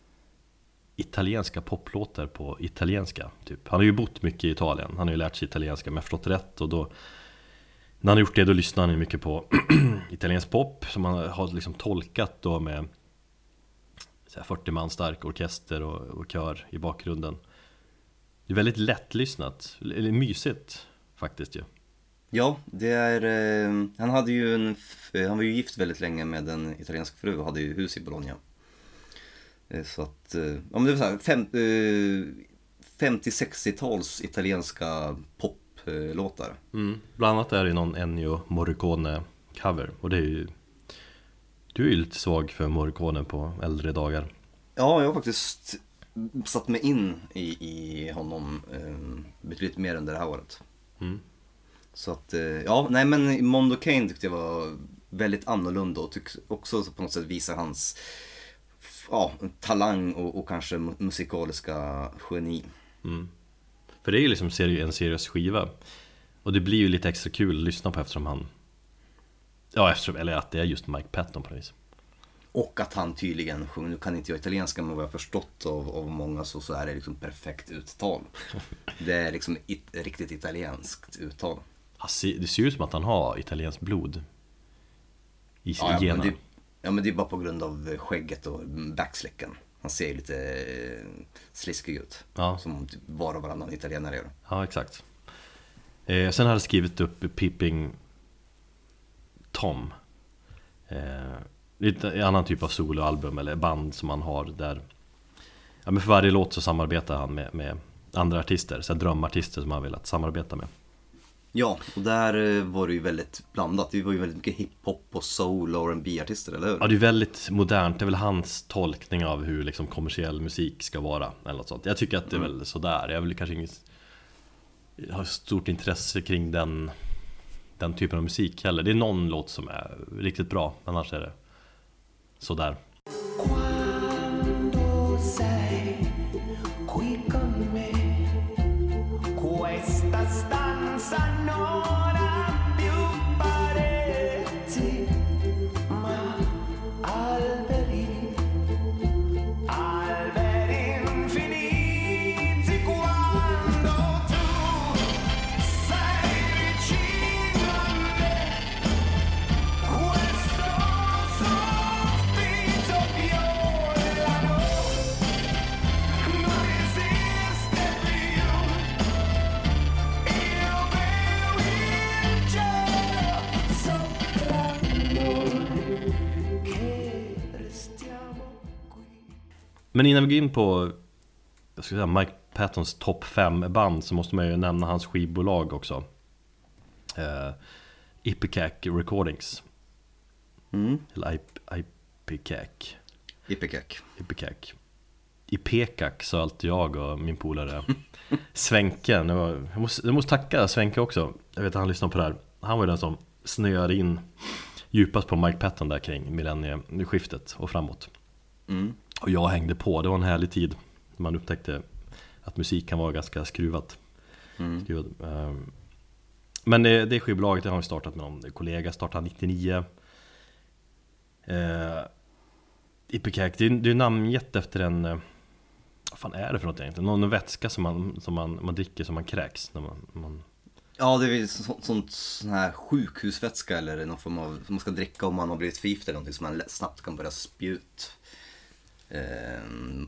italienska poplåtar på italienska typ. Han har ju bott mycket i Italien, han har ju lärt sig italienska, men jag förstått rätt, och då när han har gjort det, då lyssnar han ju mycket på italiensk pop som han har liksom tolkat då med fyrtio man stark orkester och, och kör i bakgrunden. Det är väldigt lättlyssnat, eller mysigt faktiskt ju. Ja, det är, eh, han, hade ju en, han var ju gift väldigt länge med en italiensk fru och hade ju hus i Bologna. Eh, så att, eh, ja men det var så här, fem, eh, femtio-sextiotals italienska poplåtar. Mm. Bland annat är det någon Ennio Morricone cover, och det är ju, du är ju lite svag för Morricone på äldre dagar. Ja, jag har faktiskt satt mig in i, i honom eh, betydligt mer under det här året. Mm. Så att, ja, nej men Mondo Cane tyckte jag var väldigt annorlunda och tyckte också på något sätt visar hans ja, talang och, och kanske musikaliska geni. Mm. För det är ju liksom en seriös skiva, och det blir ju lite extra kul att lyssna på eftersom han, ja eftersom, eller att det är just Mike Patton på något vis. Och att han tydligen sjunger, nu kan inte jag italienska men vad jag förstått av, av många så, så är det liksom perfekt uttal. Det är liksom it, riktigt italienskt uttal. Det ser ut som att han har italienskt blod i sina ja, gener. Ja, men det är bara på grund av skägget och backsläcken. Han ser ju lite sliskig ut. Ja. Som var och varannan italienare gör. Ja, exakt. Eh, sen har jag skrivit upp Peeping Tom. Eh, en annan typ av soloalbum eller band som han har där. Ja, men för varje låt så samarbetar han med, med andra artister. Så drömartister som han vill att samarbeta med. Ja, och där var det ju väldigt blandat. Det var ju väldigt mycket hiphop och soul och R and B-artister, eller hur? Ja, det är väldigt modernt. Det är väl hans tolkning av hur liksom kommersiell musik ska vara eller något sånt. Jag tycker att det är väl sådär. Jag vill kanske inget ha stort intresse kring den, den typen av musik heller. Det är någon låt som är riktigt bra, annars är det sådär. Men innan vi går in på jag ska säga, Mike Pattons topp fem band så måste man ju nämna hans skivbolag också. Eh, Ipecac Recordings. Mm. Eller Ipe, Ipecac. Ipecac. Ipecac. Ipecac sa alltid jag och min polare Svenke. Jag måste, jag måste tacka Svenke också. Jag vet att han lyssnade på det här. Han var ju den som snöade in djupast på Mike Patton där kring millennieskiftet och framåt. Mm. Och jag hängde på, det var en härlig tid. Man upptäckte att musik kan vara ganska skruvat. Mm. skruvat. Men det, det skivbolaget har vi startat med någon kollega, startade nittionio. Eh, Ipecac, det är, det är namngett efter en, vad fan är det för något egentligen? Någon vätska som man, som man, man dricker som man kräks när man... man... Ja, det är väl sånt, sånt sån här sjukhusvätska eller någon form av, som man ska dricka om man har blivit förgiftad eller någonting som man snabbt kan börja spjut.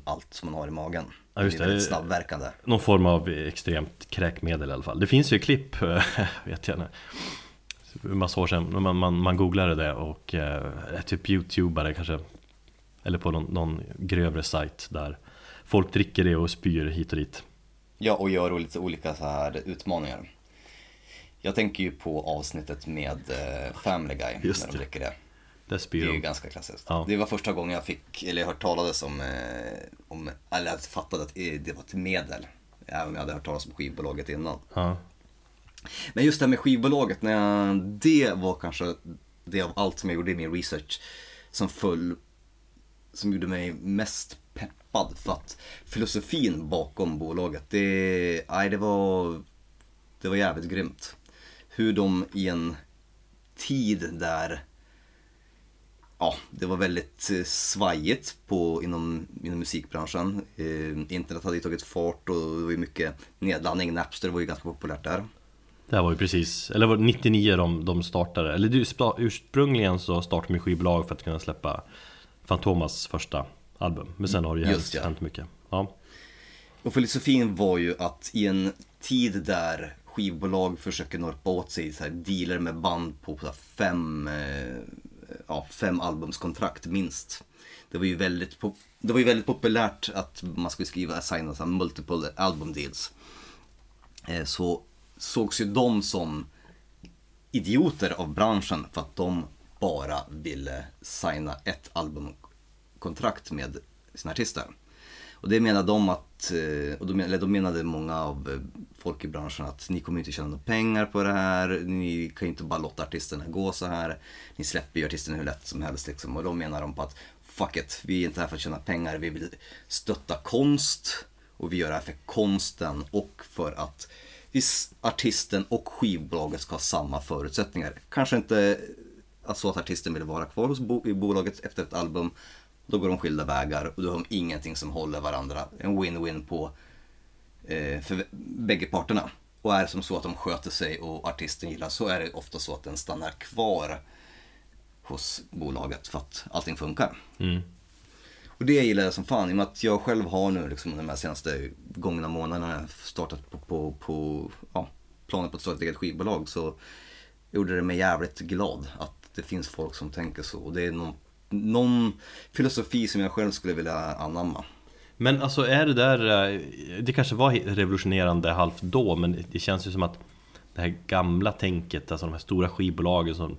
Allt som man har i magen. Ja, just det, det är snabbverkande. Någon form av extremt kräkmedel i alla fall. Det finns ju klipp, vet jag, en massa år sedan man, man, man googlade det och eh, typ youtubare kanske eller på någon, någon grövre sajt där folk dricker det och spyr hit och dit. Ja, och gör lite olika så här utmaningar. Jag tänker ju på avsnittet med Family Guy just när de dricker det. Det är ju ganska klassiskt. Ja. Det var första gången jag fick, eller jag hört talades om, om eller jag fattade att det var ett medel. Även om jag hade hört talas om skivbolaget innan. Ja. Men just det här med skivbolaget, när jag, det var kanske det av allt som jag gjorde i min research som föll, som gjorde mig mest pepp tappad för att filosofin bakom bolaget, det, nej, det var det var jävligt grymt. Hur de i en tid där ja, det var väldigt svajigt på, inom, inom musikbranschen. Eh, internet hade ju tagit fart och det var ju mycket nedladdning. Napster var ju ganska populärt där. Det här var ju precis, eller var det nittionio de, de startade? Eller du, ursprungligen så startade de skivbolag för att kunna släppa Fantomas första album. Men sen har det ju hänt, ja. hänt mycket. Ja. Och filosofin var ju att i en tid där skivbolag försöker norpa åt sig så här, dealer med band på så här, fem... Eh, Ja, fem albumskontrakt minst. Det var ju väldigt pop- det var ju väldigt populärt att man skulle skriva signa så multiple album deals. Eh, så sågs ju de som idioter av branschen för att de bara ville signa ett albumkontrakt med sina artister. Och det menade de att och de menade, de menade många av folk i branschen att ni kommer inte tjäna några pengar på det här. Ni kan ju inte bara låta artisterna gå så här. Ni släpper ju artisterna hur lätt som helst liksom. Och de menar de på att fuck it, vi är inte här för att tjäna pengar. Vi vill stötta konst och vi gör det här för konsten och för att artisten och skivbolaget ska ha samma förutsättningar. Kanske inte alltså att artisten vill vara kvar hos bo- i bolaget efter ett album. Då går de skilda vägar och då har de ingenting som håller varandra. En win-win på eh, för bägge parterna. Och är det som så att de sköter sig och artisten gillar, så är det ofta så att den stannar kvar hos bolaget för att allting funkar. Mm. Och det gillar jag som fan, i och med att jag själv har nu liksom, de här senaste gångna månaderna startat på, på, på ja, planen på ett startat eget skivbolag, så gjorde det mig jävligt glad att det finns folk som tänker så. Och det är någon någon filosofi som jag själv skulle vilja anamma. Men alltså är det där, det kanske var revolutionerande halvt då, men det känns ju som att det här gamla tänket, alltså de här stora skivbolagen som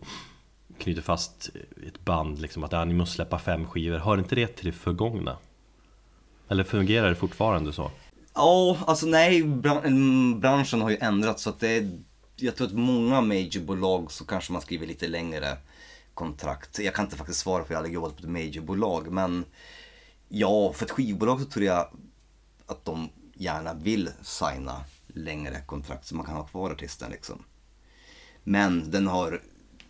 knyter fast ett band liksom, att ni måste släppa fem skivor, hör inte det till det förgångna? Eller fungerar det fortfarande så? Ja, alltså nej, branschen har ju ändrats så att det är, jag tror att många majorbolag så kanske man skriver lite längre kontrakt. Jag kan inte faktiskt svara för jag hade jobbat på ett majorbolag, men ja, för ett skivbolag så tror jag att de gärna vill signa längre kontrakt så man kan ha kvar artisten liksom. Men den har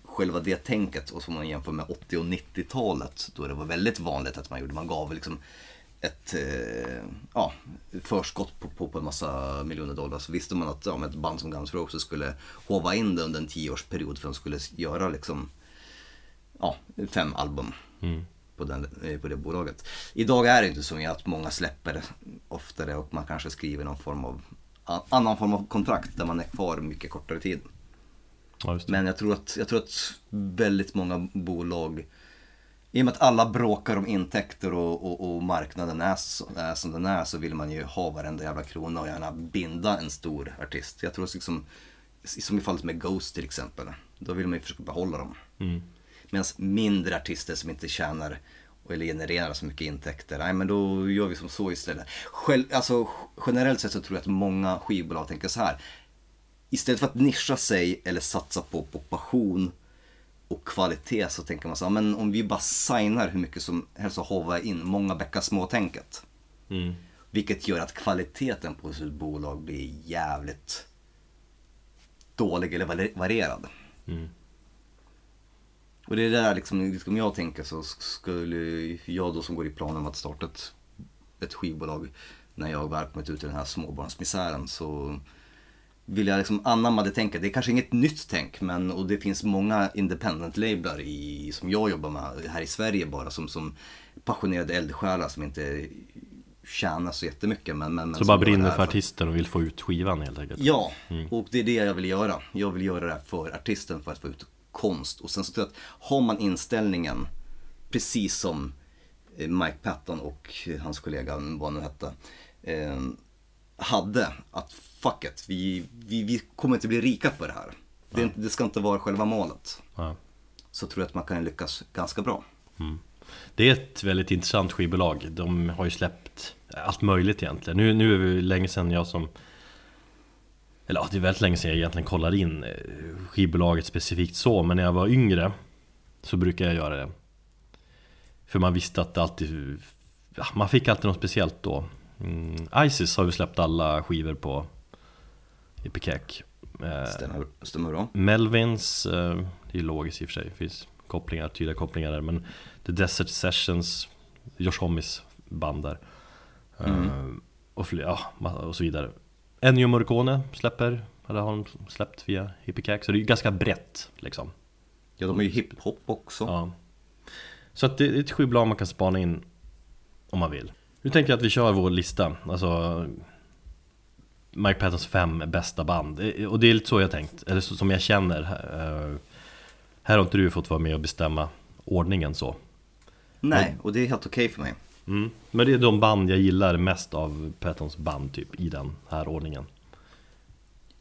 själva det tänket, och som man jämför med åttio- och nittio-talet då det var väldigt vanligt att man gjorde, man gav liksom ett eh, ja, förskott på, på, på en massa miljoner dollar, så visste man att om ja, ett band som Guns N' Roses skulle hova in det under en tioårsperiod för de skulle göra liksom ja, fem album mm. på, den, på det bolaget. Idag är det inte så att många släpper oftare och man kanske skriver någon form av annan form av kontrakt där man är kvar mycket kortare tid. Ja, just det. Men jag tror, att, jag tror att väldigt många bolag, i och med att alla bråkar om intäkter och, och, och marknaden är, så, är som den är, så vill man ju ha varenda jävla krona och gärna binda en stor artist. Jag tror att liksom, som i fallet med Ghost till exempel, då vill man ju försöka behålla dem. Mm. Medan mindre artister som inte tjänar eller genererar så mycket intäkter, nej men då gör vi som så istället. Själv, alltså, generellt sett så tror jag att många skivbolag tänker så här. Istället för att nischa sig eller satsa på, på passion och kvalitet, så tänker man så här, men om vi bara signar hur mycket som helst och hovar in många bäckar små-tänket. Mm. Vilket gör att kvaliteten på sitt bolag blir jävligt dålig eller varierad. Mm. Och det är där liksom, om jag tänker så skulle jag då som går i planen om att starta ett, ett skivbolag när jag väl kommit ut i den här småbarnsmisären, så vill jag liksom anamma det tänka. Det är kanske inget nytt tänk, men och det finns många independent lablar i som jag jobbar med här i Sverige bara som, som passionerade eldsjälar som inte tjänar så jättemycket. Men, men, men så bara brinner för artisten och vill få ut skivan helt enkelt. Ja, mm. Och det är det jag vill göra. Jag vill göra det för artisten för att få ut konst. Och sen så tror jag att har man inställningen precis som Mike Patton och hans kollega, vad nu hette, eh, hade att fuck it, vi, vi, vi kommer inte bli rika på det här. Det, är inte, det ska inte vara själva målet. Ja. Så tror jag att man kan lyckas ganska bra. Mm. Det är ett väldigt intressant skivbolag. De har ju släppt allt möjligt egentligen. Nu, nu är det länge sedan jag som Eller ja, det är väldigt länge sedan jag egentligen kollade in skivbolaget specifikt så, men när jag var yngre så brukade jag göra det. För man visste att det alltid ja, man fick alltid något speciellt då. Mm, Isis har ju släppt alla skivor på Ipecac. Stämmer, stämmer bra. Melvins, det är logiskt i och för sig, det finns kopplingar, tydliga kopplingar där, men The Desert Sessions, Josh Hommis band där, mm. och, ja, och så vidare. Ennio Morricone släpper, eller har de släppt via Ipecac, så det är ju ganska brett liksom. Ja, de är ju hiphop också. Ja. Så att det är ett skivbolag man kan spana in om man vill. Nu tänker jag att vi kör vår lista, alltså Mike Pattons fem bästa band. Och det är lite så jag tänkt, eller som jag känner. Här har inte du fått vara med och bestämma ordningen så. Nej, och det är helt okej okay för mig. Mm. Men det är de band jag gillar mest av Pattons band typ, i den här ordningen.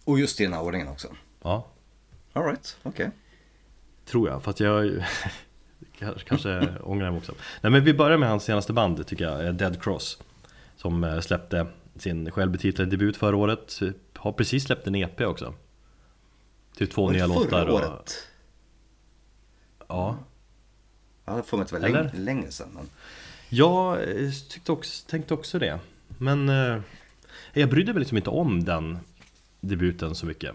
Och just i den här ordningen också. Ja. All right, okej. Okay. Tror jag, för att jag kanske ångrar mig också. Nej, men vi börjar med hans senaste band tycker jag, Dead Cross, som släppte sin självbetitlade debut förra året. Har precis släppt en E P också. Typ två nya låtar. Förra året? Och... Ja. Ja, det får man inte väl länge, länge sedan. Men... Ja, jag tyckte också, tänkte också det. Men eh, jag brydde mig liksom inte om den debuten så mycket.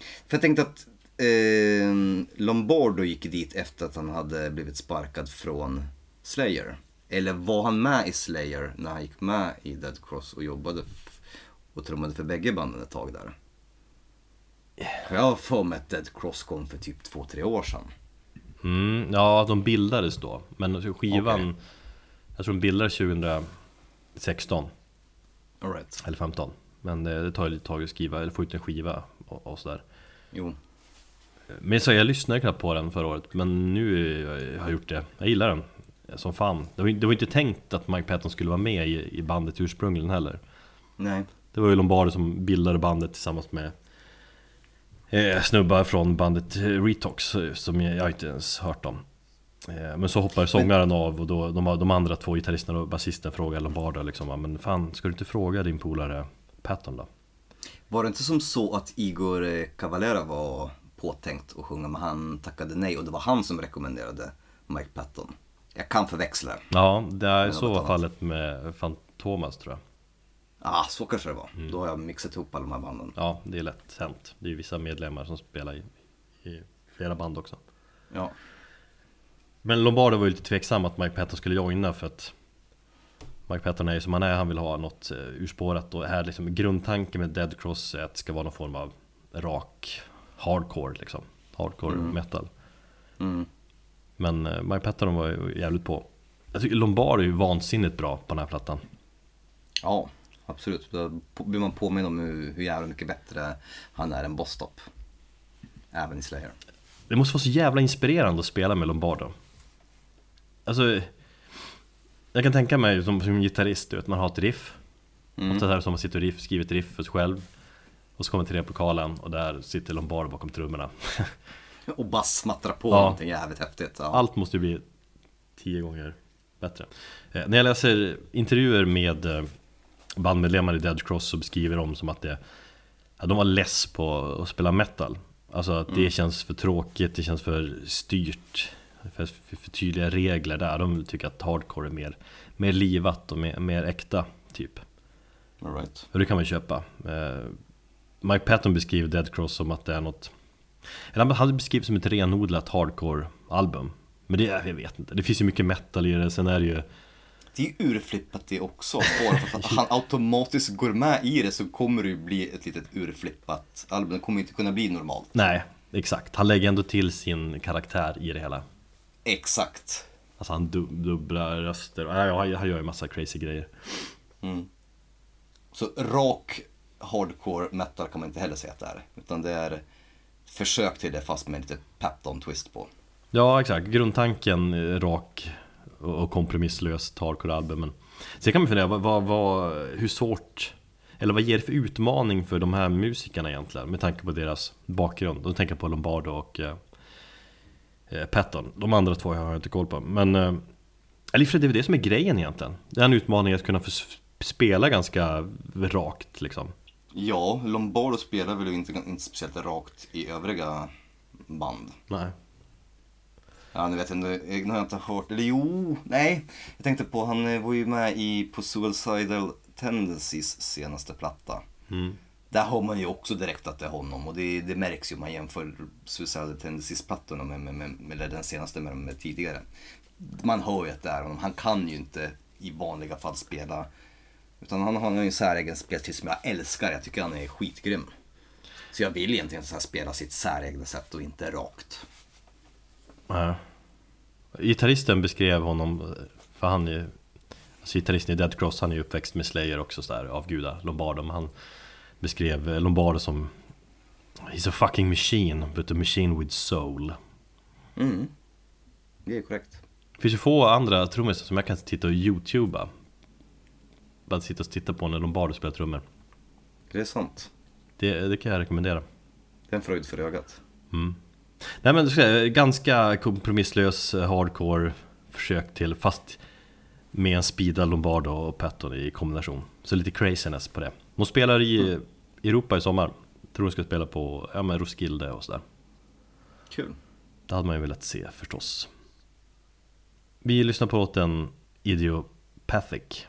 För jag tänkte att eh, Lombardo gick dit efter att han hade blivit sparkad från Slayer. Eller var han med i Slayer när han gick med i Dead Cross och jobbade f- och trummade för bägge banden ett tag där? Jag har för mig att Dead Cross kom för typ två, tre år sedan. Mm, ja, de bildades då. Men skivan, okay. Jag tror de bildades tjugo sexton. All right. Eller femton. Men det tar ju lite tag att skriva, eller få ut en skiva och, och sådär. Jo. Men så jag lyssnade knappt på den förra året, men nu har jag gjort det. Jag gillar den. Som fan. Det var, det var inte tänkt att Mike Patton skulle vara med i, i bandet ursprungligen heller. Nej. Det var ju Lombardo som bildade bandet tillsammans med eh, snubbar från bandet Retox, som jag, jag inte ens hört om. Eh, men så hoppar sångaren men... av och då, de, de andra två gitarristerna och basisten frågar Lombardo liksom, men fan, ska du inte fråga din polare Patton då? Var det inte som så att Igor Cavalera var påtänkt att sjunga, men han tackade nej och det var han som rekommenderade Mike Patton? Jag kan förväxla. Ja, det är så var fallet med Fantomas tror jag. Ja, ah, så kanske det var. Mm. Då har jag mixat ihop alla de här banden. Ja, det är lätt hänt. Det är ju vissa medlemmar som spelar i, i flera band också. Ja. Men Lombardo var ju lite tveksam att Mike Patton skulle joina, för att Mike Patton är ju som han är. Han vill ha något urspårat. Och här liksom grundtanken med Dead Cross är att det ska vara någon form av rak hardcore liksom. Hardcore mm. metal. Mm. Men Mike Patton var ju jävligt på. Jag tycker Lombardo är ju vansinnigt bra på den här plattan. Ja, absolut. Då blir man påminna om hur, hur jävla mycket bättre han är än Bostop. Även i Slayer. Det måste vara så jävla inspirerande att spela med Lombardo. Alltså, jag kan tänka mig som, som gitarrist, du vet, man har ett riff. Mm. Och så här som man sitter och riff, skriver ett riff för sig själv. Och så kommer till replokalen och där sitter Lombardo bakom trummorna. Och bara smattra på ja. någonting jävligt häftigt. Ja. Allt måste ju bli tio gånger bättre. Eh, när jag läser intervjuer med eh, bandmedlemmar i Dead Cross så beskriver de som att det, ja, de var less på att spela metal. Alltså att mm. det känns för tråkigt, det känns för styrt, för, för, för tydliga regler där. De tycker att hardcore är mer, mer livat och mer, mer äkta typ. All right. Och det kan man köpa. Eh, Mike Patton beskriver Dead Cross som att det är något... Eller han hade beskrivit som ett renodlat hardcore-album. Men det, jag vet inte, det finns ju mycket metal i det. Sen är det ju... Det är ju urflippat det också. För att han automatiskt går med i det så kommer det ju bli ett litet urflippat album. Det kommer inte kunna bli normalt. Nej, exakt. Han lägger ändå till sin karaktär i det hela. Exakt. Alltså han dub- dubblar röster. Han gör ju massa crazy grejer. Mm. Så rak hardcore-metal kan man inte heller säga att det är. Utan det är... försök till det fast med lite Patton-twist på. Ja, exakt. Grundtanken rak och kompromisslös hardcore-albumen. Sen kan man fundera, vad, vad, vad, hur svårt, eller vad ger det för utmaning för de här musikerna egentligen, med tanke på deras bakgrund. De tänker på Lombardo och eh, Patton. De andra två har jag inte koll på. Men, eh, eller för det är det som är grejen egentligen. Det är en utmaning att kunna spela ganska rakt liksom. Ja, Lombardo spelar väl inte, inte speciellt rakt i övriga band. Nej. Ja, nu vet jag, nu har jag inte hört, eller jo, nej. Jag tänkte på, han var ju med i på Suicidal Tendencies senaste platta. Mm. Där har man ju också direkt att det är honom, och det, det märks ju om man jämför Suicidal Tendencies-plattorna med, med, med, med den senaste med de tidigare. Man hör ju att det är honom, han kan ju inte i vanliga fall spela, utan han har ju en säregen speltid som jag älskar, jag tycker han är skitgrym. Så jag vill egentligen så här spela sitt säregna sätt och inte rakt. Nej. Gitarristen beskrev honom, för han är, alltså gitarristen i Dead Cross, han är uppväxt med Slayer också så där, avguda Lombardo, men han beskrev Lombardo som he's a fucking machine, but a machine with soul. Mm. Det är korrekt. Det finns ju få andra trummisar som jag kan titta och youtuba. Bara sitta och titta på när Lombardo spelar trummor. Det är sant. Det, det kan jag rekommendera. Det är en fröjd för ögat. Mm. Nej, men ganska kompromisslös hardcore försök till, fast med en speeda Lombardo och Patton i kombination. Så lite craziness på det. De spelar i mm. Europa i sommar. Tror de ska spela på ja, men Roskilde och sådär. Kul. Det hade man ju velat se förstås. Vi lyssnar på låten Idiopathic.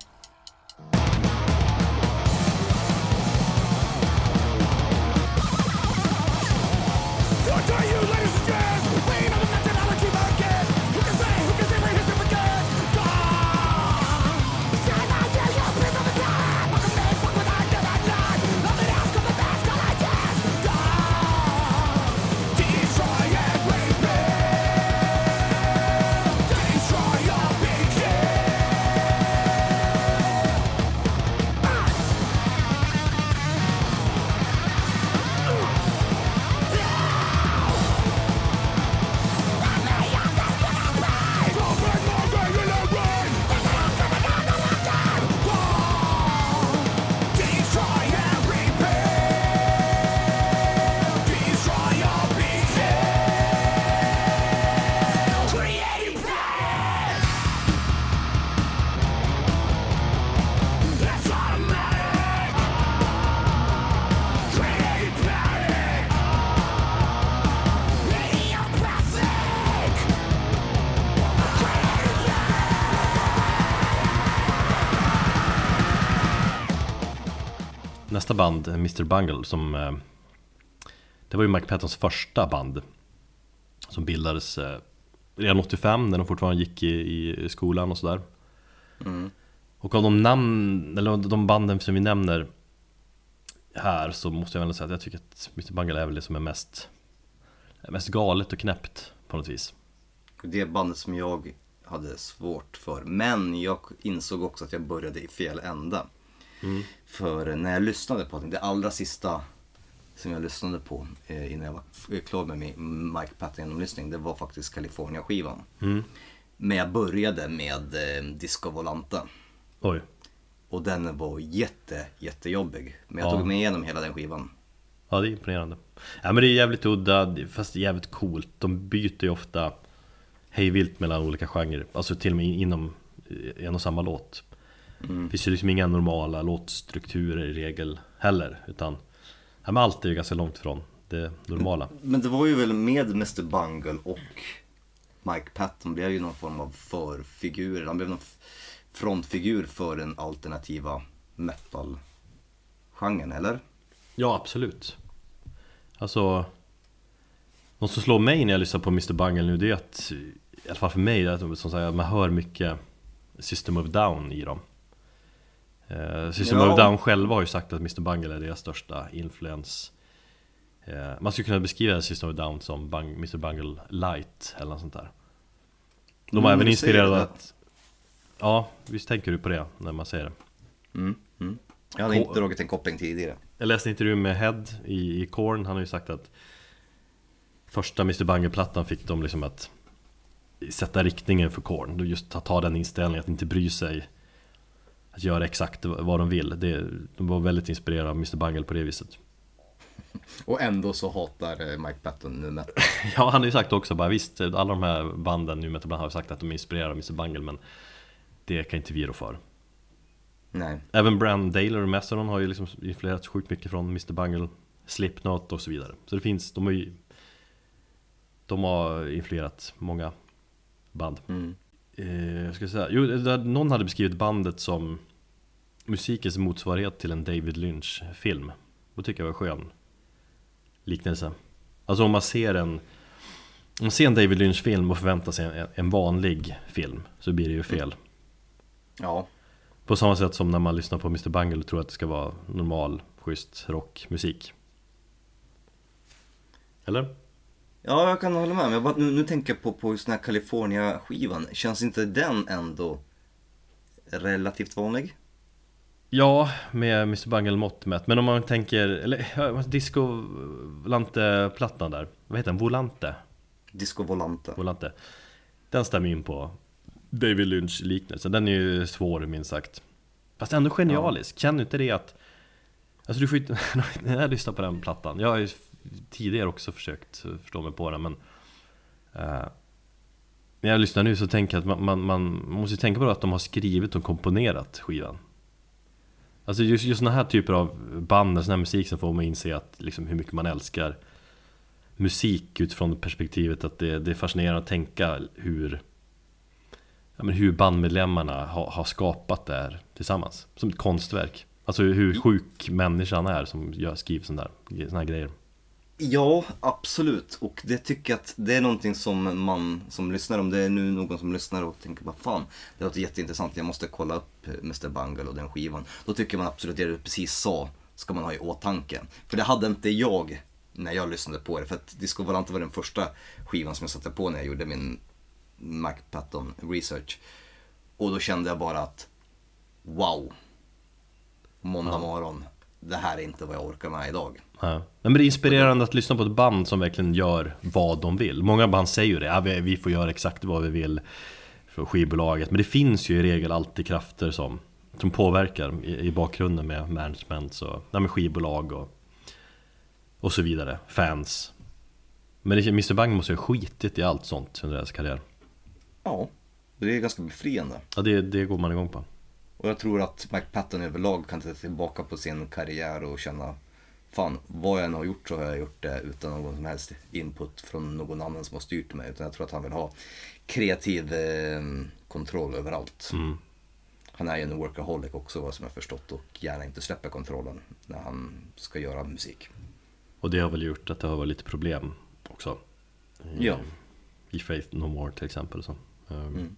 Nästa band, mister Bungle, som eh, det var ju Mike Pattons första band som bildades eh, redan åttiofem när de fortfarande gick i, i skolan och sådär. Mm. Och av de namn eller de banden som vi nämner här så måste jag väl säga att jag tycker att mister Bungle är väl det som är mest mest galet och knäppt på något vis. Det bandet som jag hade svårt för, men jag insåg också att jag började i fel ända. Mm. För när jag lyssnade på det, det allra sista som jag lyssnade på eh, innan jag var klar med min Mike Patton genomlyssning, det var faktiskt Kalifornien-skivan. Mm. Men jag började med eh, Disco Volante. Oj. Och den var jätte, jättejobbig. Men jag ja. tog mig igenom hela den skivan. Ja, det är imponerande. Ja, men det är jävligt udda, fast jävligt coolt. De byter ju ofta hejvilt mellan olika genrer. Alltså till och med inom en och samma låt. Mm. Det finns ju liksom inga normala låtstrukturer i regel heller, utan ja, men allt är ju ganska långt från det normala. Men, men det var ju väl med mister Bungle och Mike Patton blev ju någon form av förfigur. Han blev någon frontfigur för den alternativa metal-genren, eller? Ja, absolut. Alltså, något som slår mig när jag lyssnar på mister Bungle nu, det är att, i alla fall för mig, att, som sagt, man hör mycket System of Down i dem. eh, System ja. of Down själva har ju sagt att mister Bungle är deras största influens. eh, Man skulle kunna beskriva System of Down som Bang, mister Bungle Light eller något sånt där. De mm, har även inspirerat att, ja, visst tänker du på det när man säger det. Mm, mm. Jag hade Ko- inte dragit en koppling tidigare. Jag läste en intervju med Head i, i Korn. Han har ju sagt att första mister Bungle-plattan fick de liksom att sätta riktningen för Korn. Du just ta den inställningen att inte bry sig, att göra exakt vad de vill. Det, de var väldigt inspirerade av mister Bungle på det viset. Och ändå så hatar Mike Patton nu metal. Ja, han har ju sagt också bara, visst, alla de här banden nu metal har sagt att de är inspirerade av mister Bungle, men det kan inte vi rå för. Nej. Även Brand Daler och Messeron har ju liksom influerats sjukt mycket från mister Bungle, Slipknot och så vidare. Så det finns, de har ju, de har influerat många band. Mm. Eh, jag ska säga, jo, där, någon hade beskrivit bandet som musikens motsvarighet till en David Lynch-film. Det tycker jag var skön liknelse. Alltså om man ser en, om man ser en David Lynch-film och förväntar sig en, en vanlig film, så blir det ju fel. Mm. Ja. På samma sätt som när man lyssnar på mister Bungle och tror att det ska vara normal, schysst rockmusik. Eller? Ja, jag kan hålla med. Men jag bara, nu, nu tänker jag på, på just den här Kalifornien-skivan. Känns inte den ändå relativt vanlig? Ja, med mister Bungle mått mätt. Men om man tänker... Eller, Disco Volante-plattan där. Vad heter den? Volante? Disco Volante. Volante. Den stämmer in på David Lynch-liknelsen. Den är ju svår, minst sagt. Fast ändå genialisk. Ja. Känner inte det att... Alltså, du får ju... När jag lyssnar på den plattan... Jag har ju tidigare också försökt förstå mig på den, men... Uh, när jag lyssnar nu så tänker jag att man, man, man måste tänka på att de har skrivit och komponerat skivan. Alltså just, just sådana här typer av band och sån här musik, så får man inse att, liksom, hur mycket man älskar musik utifrån perspektivet att det, det är fascinerande att tänka hur, ja, men hur bandmedlemmarna ha, har skapat det här tillsammans. Som ett konstverk. Alltså hur sjuk människan är som gör, skriver sådana här, sån här grejer. Ja, absolut. Och det tycker jag att det är någonting som man som lyssnar, om det är nu någon som lyssnar och tänker bara fan, det låter jätteintressant, jag måste kolla upp mister Bungle och den skivan. Då tycker man absolut det du precis sa ska man ha i åtanke. För det hade inte jag när jag lyssnade på det. För att Disco Volante var den första skivan som jag satte på när jag gjorde min Mike Patton research. Och då kände jag bara att wow, måndag morgon, det här är inte vad jag orkar med idag. Ja. Men det är inspirerande att lyssna på ett band som verkligen gör vad de vill. Många band säger ju det, ja, vi får göra exakt vad vi vill för skivbolaget. Men det finns ju i regel alltid krafter som, som påverkar i, i bakgrunden med management och, ja, med skivbolag och, och så vidare, fans. Men det, mister Bungle måste ju ha skitit i allt sånt under deras karriär. Ja, det är ganska befriande. Ja, det, det går man igång på. Och jag tror att Mike Patton överlag kan titta tillbaka på sin karriär och känna fan, vad jag än har gjort så har jag gjort det utan någon som helst input från någon annan som har styrt mig. Utan jag tror att han vill ha kreativ eh, kontroll överallt. Mm. Han är ju en workaholic också, vad som jag förstått, och gärna inte släpper kontrollen när han ska göra musik. Och det har väl gjort att det har varit lite problem också. I, ja. I Faith No More till exempel. Så. Um. Mm.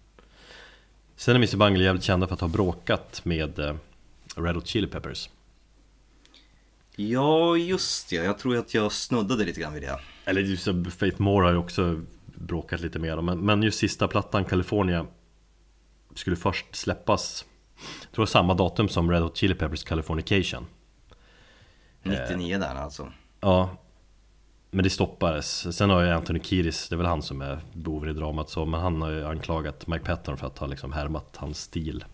Sen är mister Bungle jävligt kända för att ha bråkat med eh, Red Hot Chili Peppers. Ja, just det. Jag tror att jag snuddade lite grann vid det. Eller just Faith More har ju också bråkat lite mer. Men, men just sista plattan, Kalifornien, skulle först släppas, jag tror samma datum som Red Hot Chili Peppers Californication. nittionio eh, där alltså. Ja, men det stoppades. Sen har ju Anthony Kiedis, det är väl han som är boven i dramat, så, men han har ju anklagat Mike Patton för att ha liksom härmat hans stil.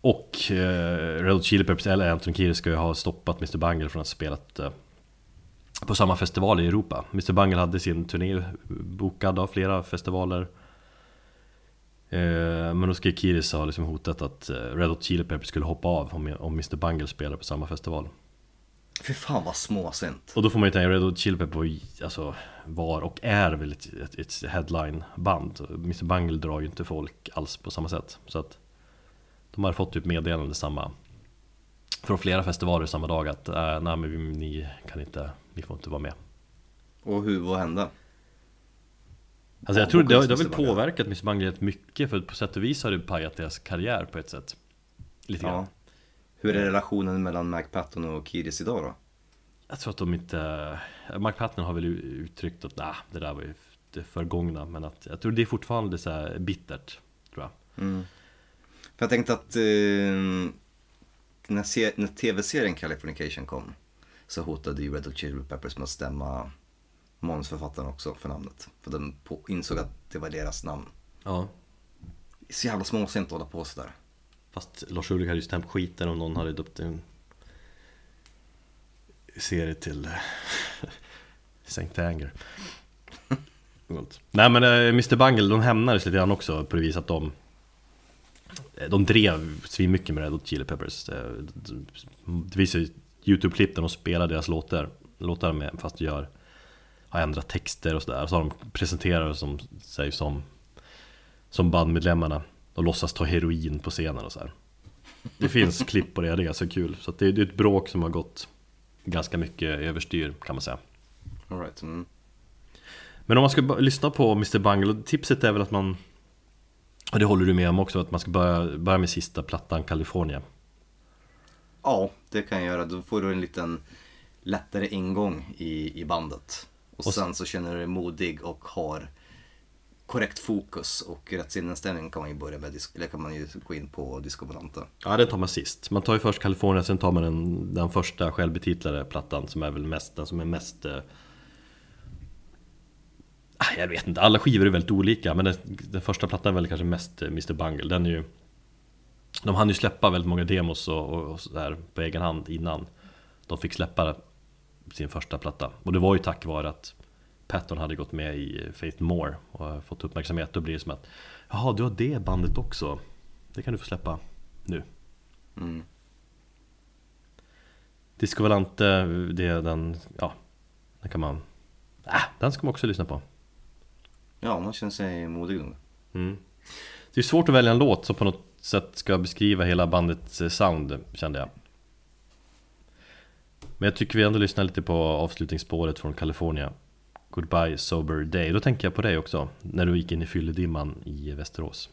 Och eh, Red Hot Chili Peppers eller Anthony Kiedis ska ju ha stoppat mister Bungle från att spela eh, på samma festival i Europa. mister Bungle hade sin turné bokad av flera festivaler. Eh, men då ska Kiedis ha liksom hotat att eh, Red Hot Chili Peppers skulle hoppa av om, om mister Bungle spelar på samma festival. För fan vad småsint. Och då får man ju tänka, Red Hot Chili Peppers alltså, var och är väl ett, ett, ett headline-band. mister Bungle drar ju inte folk alls på samma sätt. Så att de har fått typ meddelande samma från flera festivaler samma dag att äh, nej, men ni kan inte, ni får inte vara med. Och hur, vad hände? Alltså jag tror det har, det har väl påverkat mister Bungle mycket, för på sätt och vis har det pajat deras karriär på ett sätt. Lite grann. Ja. Hur är relationen mellan Mike Patton och Kiedis idag då? Jag tror att de inte... Mike Patton har väl uttryckt att nah, det där var ju det förgångna, men att jag tror det är fortfarande så här bittert, tror jag. Mm. För jag tänkte att eh, när, se, när tv-serien Californication kom så hotade ju Red Hot Chili Peppers med att stämma manusförfattaren också för namnet. För de på, insåg att det var deras namn. Ja. Så jävla små att inte hålla på sådär. Fast Lars Ulrik hade ju stämt skiten om någon hade döpt en serie till Saint Anger. Nej, men äh, mister Bungle, de hämnades lite grann också på det viset att de De drev svin mycket med Red Hot Chili Peppers. Det visar ju YouTube-klipp där de spelar deras låtar, låtar med, fast de gör har ändrat texter och sådär. Så har de presenterat som, sig som, som bandmedlemmarna och låtsas ta heroin på scenen och så här. Det finns klipp på det, det är ganska kul. Så att det, det är ett bråk som har gått ganska mycket överstyr, kan man säga. All right. Mm. Men om man ska b- lyssna på mister Bungle, tipset är väl att man, och det håller du med om också, att man ska börja, börja med sista plattan, Kalifornien. Ja, det kan jag göra. Då får du en liten lättare ingång i, i bandet. Och, och sen så känner du dig modig och har korrekt fokus och rätt sinnesställning, kan man ju börja med, eller kan man ju gå in på Disco Volante. Ja, det tar man sist. Man tar ju först Kalifornien, sen tar man den, den första självbetitlade plattan som är väl mest, den som är mest... Eh... Jag vet inte, alla skivor är väldigt olika, men den, den första plattan är väl kanske mest mister Bungle. Den är ju... De hann ju släppa väldigt många demos och, och, och sådär på egen hand innan de fick släppa sin första platta. Och det var ju tack vare att Patton hade gått med i Faith No More och fått uppmärksamhet. Då blir det som att, jaha, du har det bandet också, det kan du få släppa nu. Mm. Disco Volante, det är den, ja, den kan man, äh, den ska man också lyssna på. Ja, man känner sig modig. Mm. Det är svårt att välja en låt som på något sätt ska beskriva hela bandets sound, kände jag. Men jag tycker vi ändå lyssnar lite på avslutningsspåret från Kalifornien, Goodbye Sober Day. Då tänker jag på dig också, när du gick in i fylledimman i Västerås.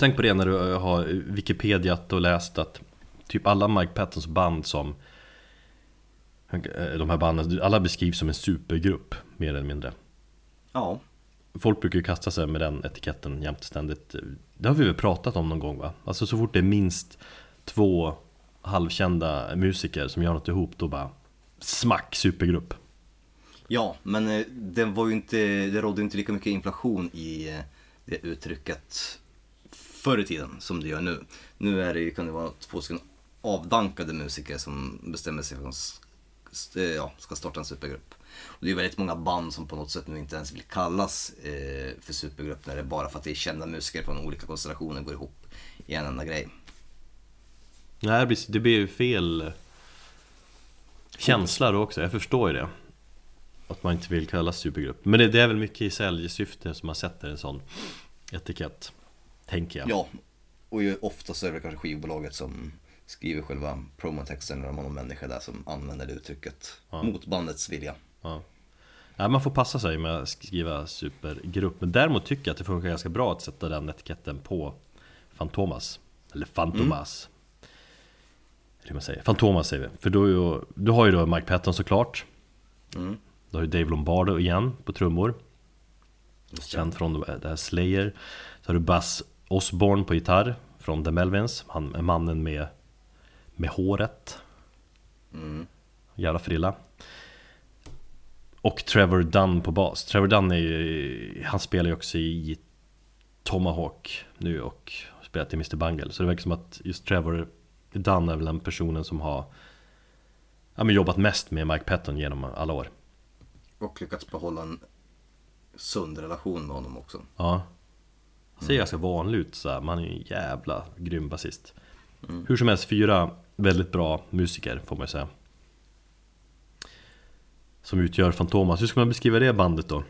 Tänk på det när du har Wikipediat och läst att typ alla Mike Pattons band, som de här banden, alla beskrivs som en supergrupp mer eller mindre. Ja. Folk brukar ju kasta sig med den etiketten jämt ständigt. Det har vi väl pratat om någon gång, va? Alltså så fort det är minst två halvkända musiker som gör något ihop, då bara smack, supergrupp. Ja, men det var ju inte, det rådde inte lika mycket inflation i det uttrycket förr i tiden som det gör nu. Nu är det ju, kan det vara två avdankade musiker som bestämmer sig för att de, ja, ska starta en supergrupp. Och det är ju väldigt många band som på något sätt nu inte ens vill kallas eh, för supergrupp, när det är bara för att det är kända musiker från olika konstellationer går ihop i en enda grej. Nej, det blir ju fel känsla då också. Jag förstår ju det, att man inte vill kallas supergrupp. Men det, det är väl mycket i säljsyfte som man sätter en sån etikett, tänker jag. Ja, och ofta så är det kanske skivbolaget som skriver själva promotexten, eller om man har människor där som använder det uttrycket, ja, mot bandets vilja. Ja. Ja, man får passa sig med att skriva supergrupp, men däremot tycker jag att det funkar ganska bra att sätta den etiketten på Fantomas, eller Fantomas. Mm. Hur man säger, Fantomas säger vi. För då är ju, du har ju då Mike Patton såklart. Mm. Du har ju Dave Lombardo igen på trummor. Känd från det här Slayer. Så har du Buzz Osborne på gitarr från The Melvins. Han är mannen med, med håret. Mm. Jävla frilla. Och Trevor Dunn på bas. Trevor Dunn är ju, han spelar ju också i Tomahawk nu och spelar till mister Bungle. Så det verkar som att just Trevor Dunn är väl den personen som har, ja, men jobbat mest med Mike Patton genom alla år. Och lyckats behålla en sund relation med honom också. Ja. Han ser ganska vanligt ut så här. Man är ju en jävla grym basist. Mm. Hur som helst, fyra väldigt bra musiker får man ju säga, som utgör Fantomas. Hur ska man beskriva det bandet då?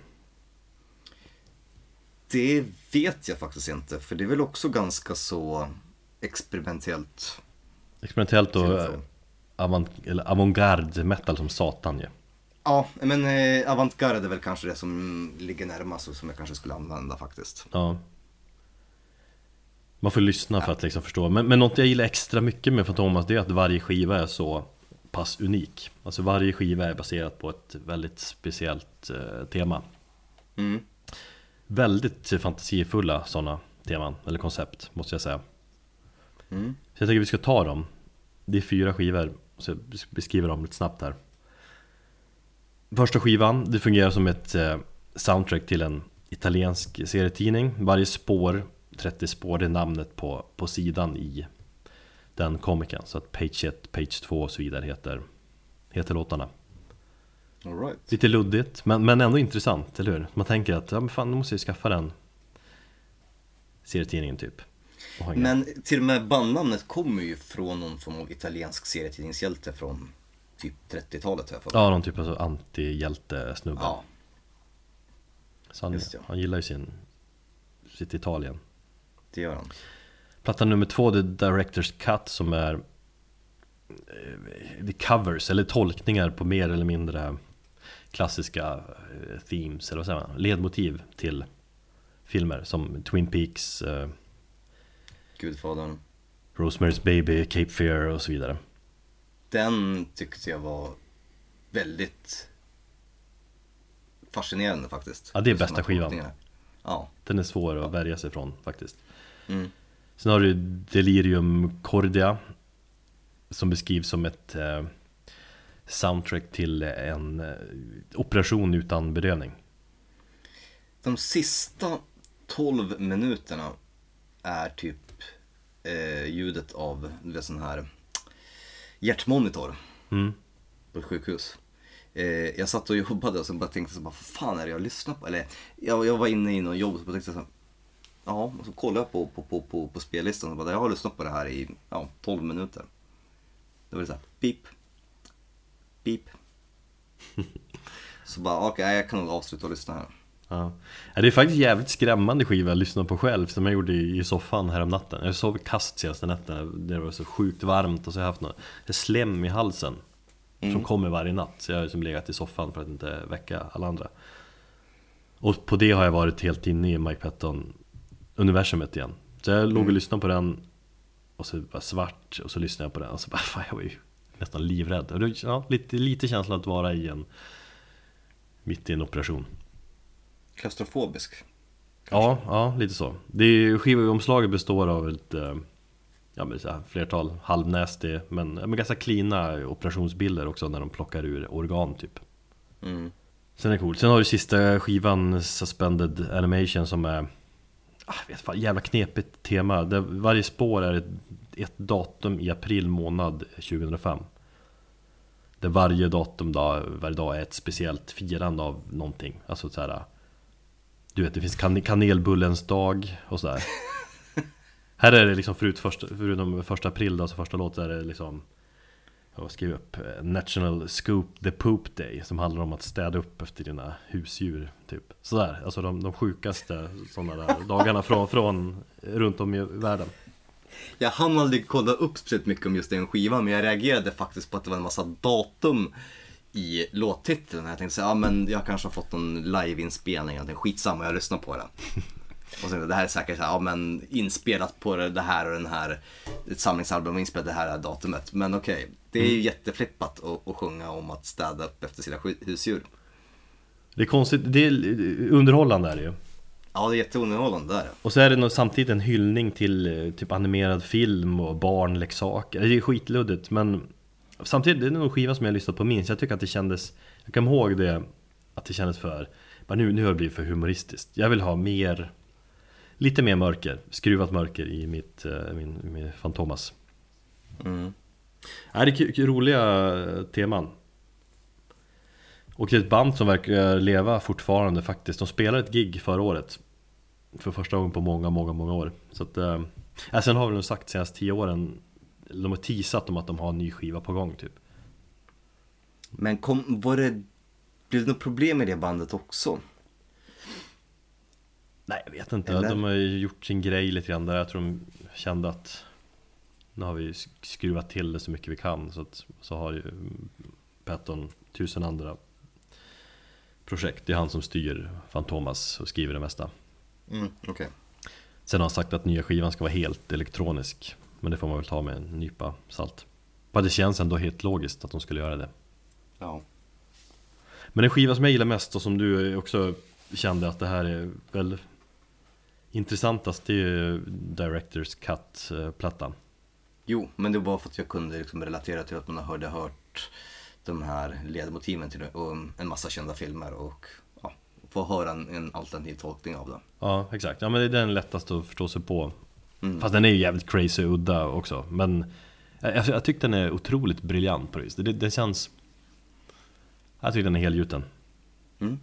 Det vet jag faktiskt inte, för det är väl också ganska så experimentellt. Experimentellt och avant- avantgarde metal som satan ju. Ja. Ja, men eh, avantgarde är väl kanske det som ligger närmast och som jag kanske skulle använda faktiskt. Ja. Man får lyssna för att liksom förstå. Men, men något jag gillar extra mycket med Fantomas, det är att varje skiva är så pass unik. Alltså varje skiva är baserat på ett väldigt speciellt eh, tema. Mm. Väldigt fantasifulla sådana teman eller koncept måste jag säga. Mm. Så jag tänker vi ska ta dem. Det är fyra skivor, så jag beskriver dem lite snabbt här. Första skivan, det fungerar som ett soundtrack till en italiensk serietidning. Varje spår, trettio spår, det är namnet på, på sidan i den komikern. Så att page ett, page två och så vidare heter, heter låtarna. All right. Lite luddigt, men, men ändå intressant, eller hur? Man tänker att, ja men fan, nu måste jag skaffa den serietidningen typ. Men till och med bandnamnet kommer ju från någon form av italiensk serietidningshjälte från typ trettiotalet. Här, ja, någon typ av anti-hjälte-snubbe. Ja. Sanne, han gillar ju sin, sitt Italien. Det gör han. Platta nummer två, det är Director's Cut, som är the covers eller tolkningar på mer eller mindre klassiska themes, eller vad säger man, ledmotiv till filmer som Twin Peaks, Gudfadern, Rosemary's Baby, Cape Fear och så vidare. Den tyckte jag var väldigt fascinerande faktiskt. Ja, det är bästa skivan. Ja. Den är svår att värja sig från faktiskt. Mm. Sen har du Delirium Cordia, som beskrivs som ett eh, soundtrack till en eh, operation utan bedövning. De sista tolv minuterna är typ eh, ljudet av en sån här hjärtmonitor mm. på ett sjukhus. Eh, jag satt och jobbade och så bara tänkte så bara, fan är det jag lyssnar på? Eller jag, jag var inne i någon jobb och så bara tänkte så här, ja, och så kollade jag på, på, på, på, på spellistan och bara, jag har lyssnat på det här i ja, tolv minuter. Det var så här, beep, beep. Så bara, okej, okay, jag kan nog avsluta och lyssna här. Ja. Det är faktiskt jävligt skrämmande skiva att lyssna på själv, som jag gjorde i soffan här om natten. Jag sov i kast senaste natten, det var så sjukt varmt och så har jag haft något slem i halsen mm. som kommer varje natt. Så jag har liksom legat i soffan för att inte väcka alla andra. Och på det har jag varit helt inne i Mike Patton-universumet igen. Så jag låg och lyssnade på den och så var svart och så lyssnade jag på den och så bara, fan, jag var ju nästan livrädd. Och det, ja, lite, lite känsla att vara i en, mitt i en operation. Klaustrofobisk. Ja, ja, lite så. Det är, skivomslaget består av ett ja, men så här, flertal halvnästig men, men ganska cleana operationsbilder också när de plockar ur organ typ. Mm. Sen är det coolt. Sen har du sista skivan, Suspended Animation, som är jag vet fan, jävla knepigt tema. Där varje spår är ett, ett datum i april månad tjugohundrafem. Där varje datum då, varje dag är ett speciellt firande av någonting. Alltså så här, du vet, det finns kan- kanelbullens dag och sådär. Här är det liksom förut första, förutom första april då, så första låt är det liksom, jag skrev upp National Scoop the Poop Day, som handlar om att städa upp efter dina husdjur typ. Sådär, alltså de, de sjukaste sådana där dagarna från, från runt om i världen. Jag hann aldrig kolla upp så mycket om just den skivan, men jag reagerade faktiskt på att det var en massa datum i låttiteln. Jag tänkte så ja, men jag kanske har fått någon live-inspelning eller skitsamma, jag lyssnar på den. Och sen det här är säkert så här, ja men inspelat på det här och den här, ett samlingsalbum inspelat det här datumet. Men okej, okay, det är ju jätteflippat att, att sjunga om att städa upp efter sina husdjur. Det är konstigt, det är underhållande är det ju. Ja, det är jätteunderhållande där. Och så är det nog samtidigt en hyllning till typ animerad film och barnleksaker. Det är skitluddigt, men samtidigt det är det någon skiva som jag har lyssnat på minst. Jag tycker att det kändes, jag kommer ihåg det, att det kändes för, bara nu, nu har det blivit för humoristiskt. Jag vill ha mer, lite mer mörker, skruvat mörker i mitt, min, min Fantomas. Mm. Ja, det är roliga teman. Och det är ett band som verkar leva fortfarande faktiskt. De spelade ett gig förra året. För första gången på många, många, många år. Så att, äh, sen har vi nog sagt senast tio åren de har teasat om att de har en ny skiva på gång typ. Men kom, var det, blev det något problem med det bandet också? Nej, jag vet inte. Eller? De har ju gjort sin grej lite grann där. Jag tror de kände att nu har vi skruvat till det så mycket vi kan. Så, att, så har ju Patton tusen andra projekt. Det är han som styr Fantomas och skriver det mesta. Mm, okay. Sen har han sagt att nya skivan ska vara helt elektronisk. Men det får man väl ta med en nypa salt. För det känns ändå helt logiskt att de skulle göra det. Ja. Men en skiva som jag gillar mest och som du också kände att det här är väl intressantast, det är ju Director's Cut-plattan. Jo, men det var bara för att jag kunde liksom relatera till att man hörde hört de här ledmotiven till en massa kända filmer och ja, få höra en, en alternativ tolkning av dem. Ja, exakt. Ja, men det är den lättaste att förstå sig på. Mm. Fast den är ju jävligt crazy och udda också. Men jag, jag tycker den är otroligt briljant på det. Det, det känns... Jag tycker den är helgjuten. Mm.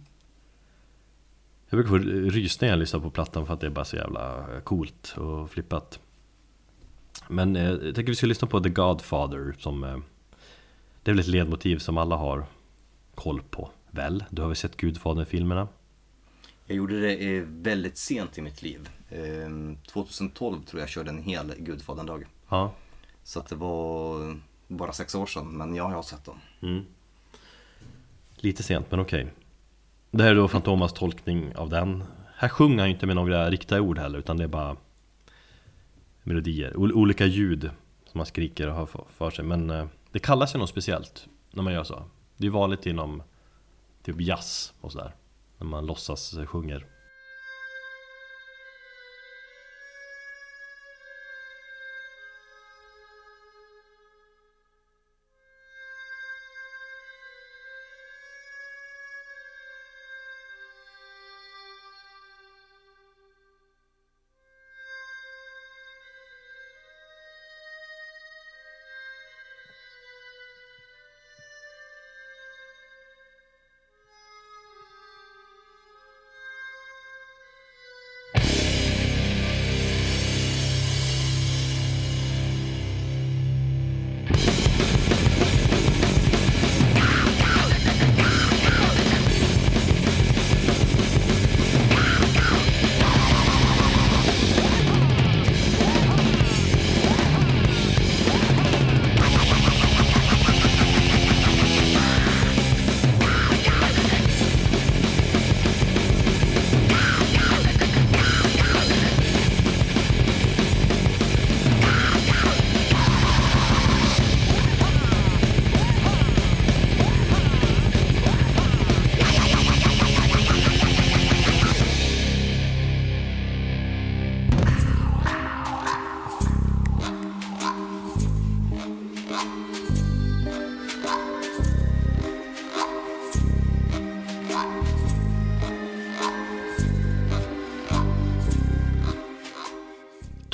Jag brukar få rysningar när jag lyssnar på plattan för att det är bara så jävla coolt och flippat. Men eh, jag tänker vi ska lyssna på The Godfather som eh, det är väl ett ledmotiv som alla har koll på, väl? Du har väl sett Gudfadern-filmerna? Jag gjorde det eh, väldigt sent i mitt liv. Eh, tjugohundratolv tror jag körde en hel Gudfadern-dag. Ja. Så att det var bara sex år sedan, men jag har sett dem. Mm. Lite sent, men okej. Okay. Det här är då Fantomas tolkning av den. Här sjunger han ju inte med några riktiga ord heller, utan det är bara melodier. O- olika ljud som man skriker och har för sig. Men eh, det kallas ju något speciellt när man gör så. Det är vanligt inom typ jazz och sådär. När man låtsas sjunger.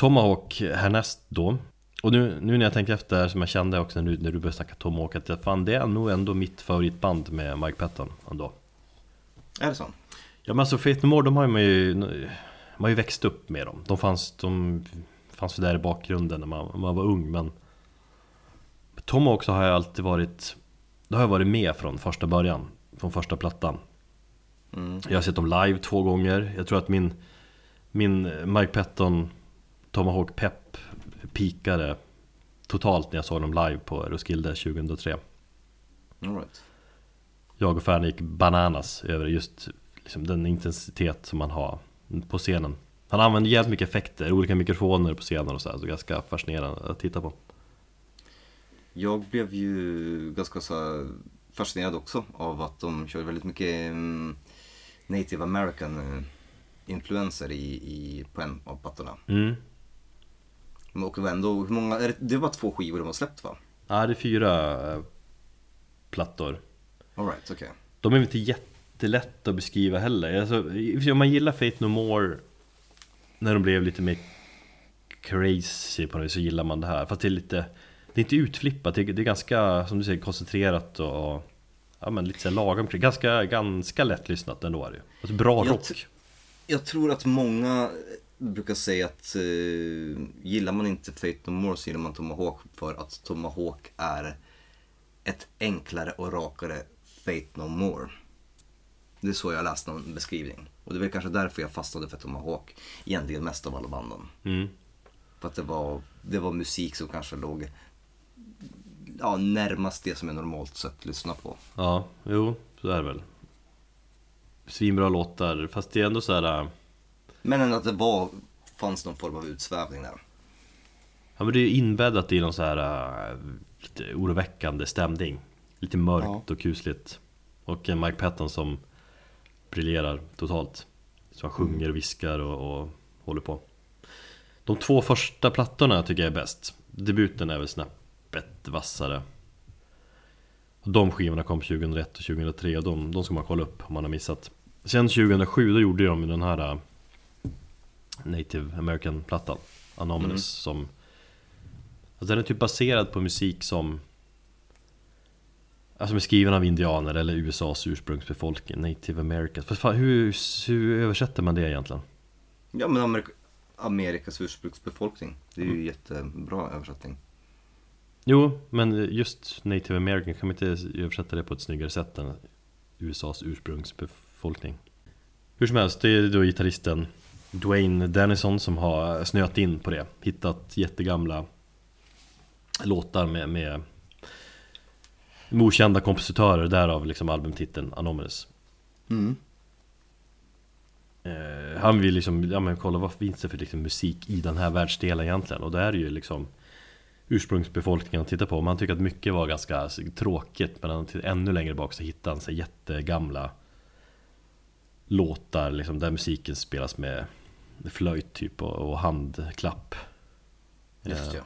Tomahawk härnäst då. Och nu, nu när jag tänker efter, som jag kände också när du, när du började snacka Tomahawk, att jag fan, det är nog ändå mitt favoritband med Mike Patton ändå. Är det så? Ja, men alltså Faith No More, de har ju, man har ju växt upp med dem. De fanns, de fanns för där i bakgrunden när man, man var ung, men Tomahawk så har jag alltid varit, då har jag varit med från första början, från första plattan. Mm. Jag har sett dem live två gånger. Jag tror att min, min Mike Patton Tomahawk Pep pikade totalt när jag såg dem live på Roskilde tjugohundratre. All right. Jag och Färn gick bananas över just liksom den intensitet som man har på scenen. Han använde jävligt mycket effekter, olika mikrofoner på scenen och så här, så ganska fascinerande att titta på. Jag blev ju ganska så fascinerad också av att de körde väldigt mycket Native American influenser i, i, på en av plattorna. Mm. Och ändå, hur många, det var två skivor de har släppt, va? Ja, det är fyra eh, plattor. All right, okay. De är inte jättelätt att beskriva heller. Alltså, om man gillar Faith No More när de blev lite mer crazy på det, så gillar man det här. Fast det är lite, det är inte utflippat, det är, det är ganska, som du säger, koncentrerat och, och ja, men lite så här lagom. Ganska, ganska lättlyssnat ändå är det ju. Alltså, bra rock. Jag, t- jag tror att många brukar säga att eh, gillar man inte Faith No More så gillar man Tomahawk, för att Tomahawk är ett enklare och rakare Faith No More. Det är så jag läste någon beskrivning. Och det var kanske därför jag fastnade för Tomahawk egentligen mest av alla banden. Mm. För att det var, det var musik som kanske låg ja, närmast det som är normalt sett att lyssna på. Ja, jo, så är det väl. Svinbra låtar, fast det är ändå så här. Men att det var, fanns någon form av utsvävning där. Ja, men det är ju inbäddat i någon så här lite oroväckande stämning. Lite mörkt ja. Och kusligt. Och Mike Patton som briljerar totalt. Så han sjunger och viskar och, och håller på. De två första plattorna tycker jag är bäst. Debuten är väl snäppet vassare. De skivorna kom tjugohundraett och tjugohundratre. Och de, de ska man kolla upp om man har missat. Sen tjugohundrasju då gjorde de den här Native American-plattan Anonymous mm. som alltså den är typ baserad på musik som alltså skriven av indianer eller U S A:s ursprungsbefolkning, Native Americans. För fan, hur, hur översätter man det egentligen? Ja, men Amerika, Amerikas ursprungsbefolkning. Det är ju mm. jättebra översättning. Jo, men just Native American kan man inte översätta det på ett snyggare sätt än U S A:s ursprungsbefolkning. Hur som helst, det är då gitarristen Dwayne Dennison som har snöat in på det. Hittat jättegamla låtar med, med okända kompositörer, därav liksom albumtiteln Anonymous. Mm. Eh, han vill liksom, ja men kolla vad finns det för liksom musik i den här världsdelen egentligen. Och det är ju liksom ursprungsbefolkningen han tittar på. Man tycker att mycket var ganska tråkigt, men han tittar ännu längre bak så hittar han så jättegamla låtar liksom, där musiken spelas med flöjt typ och, och handklapp. Just det. Eh,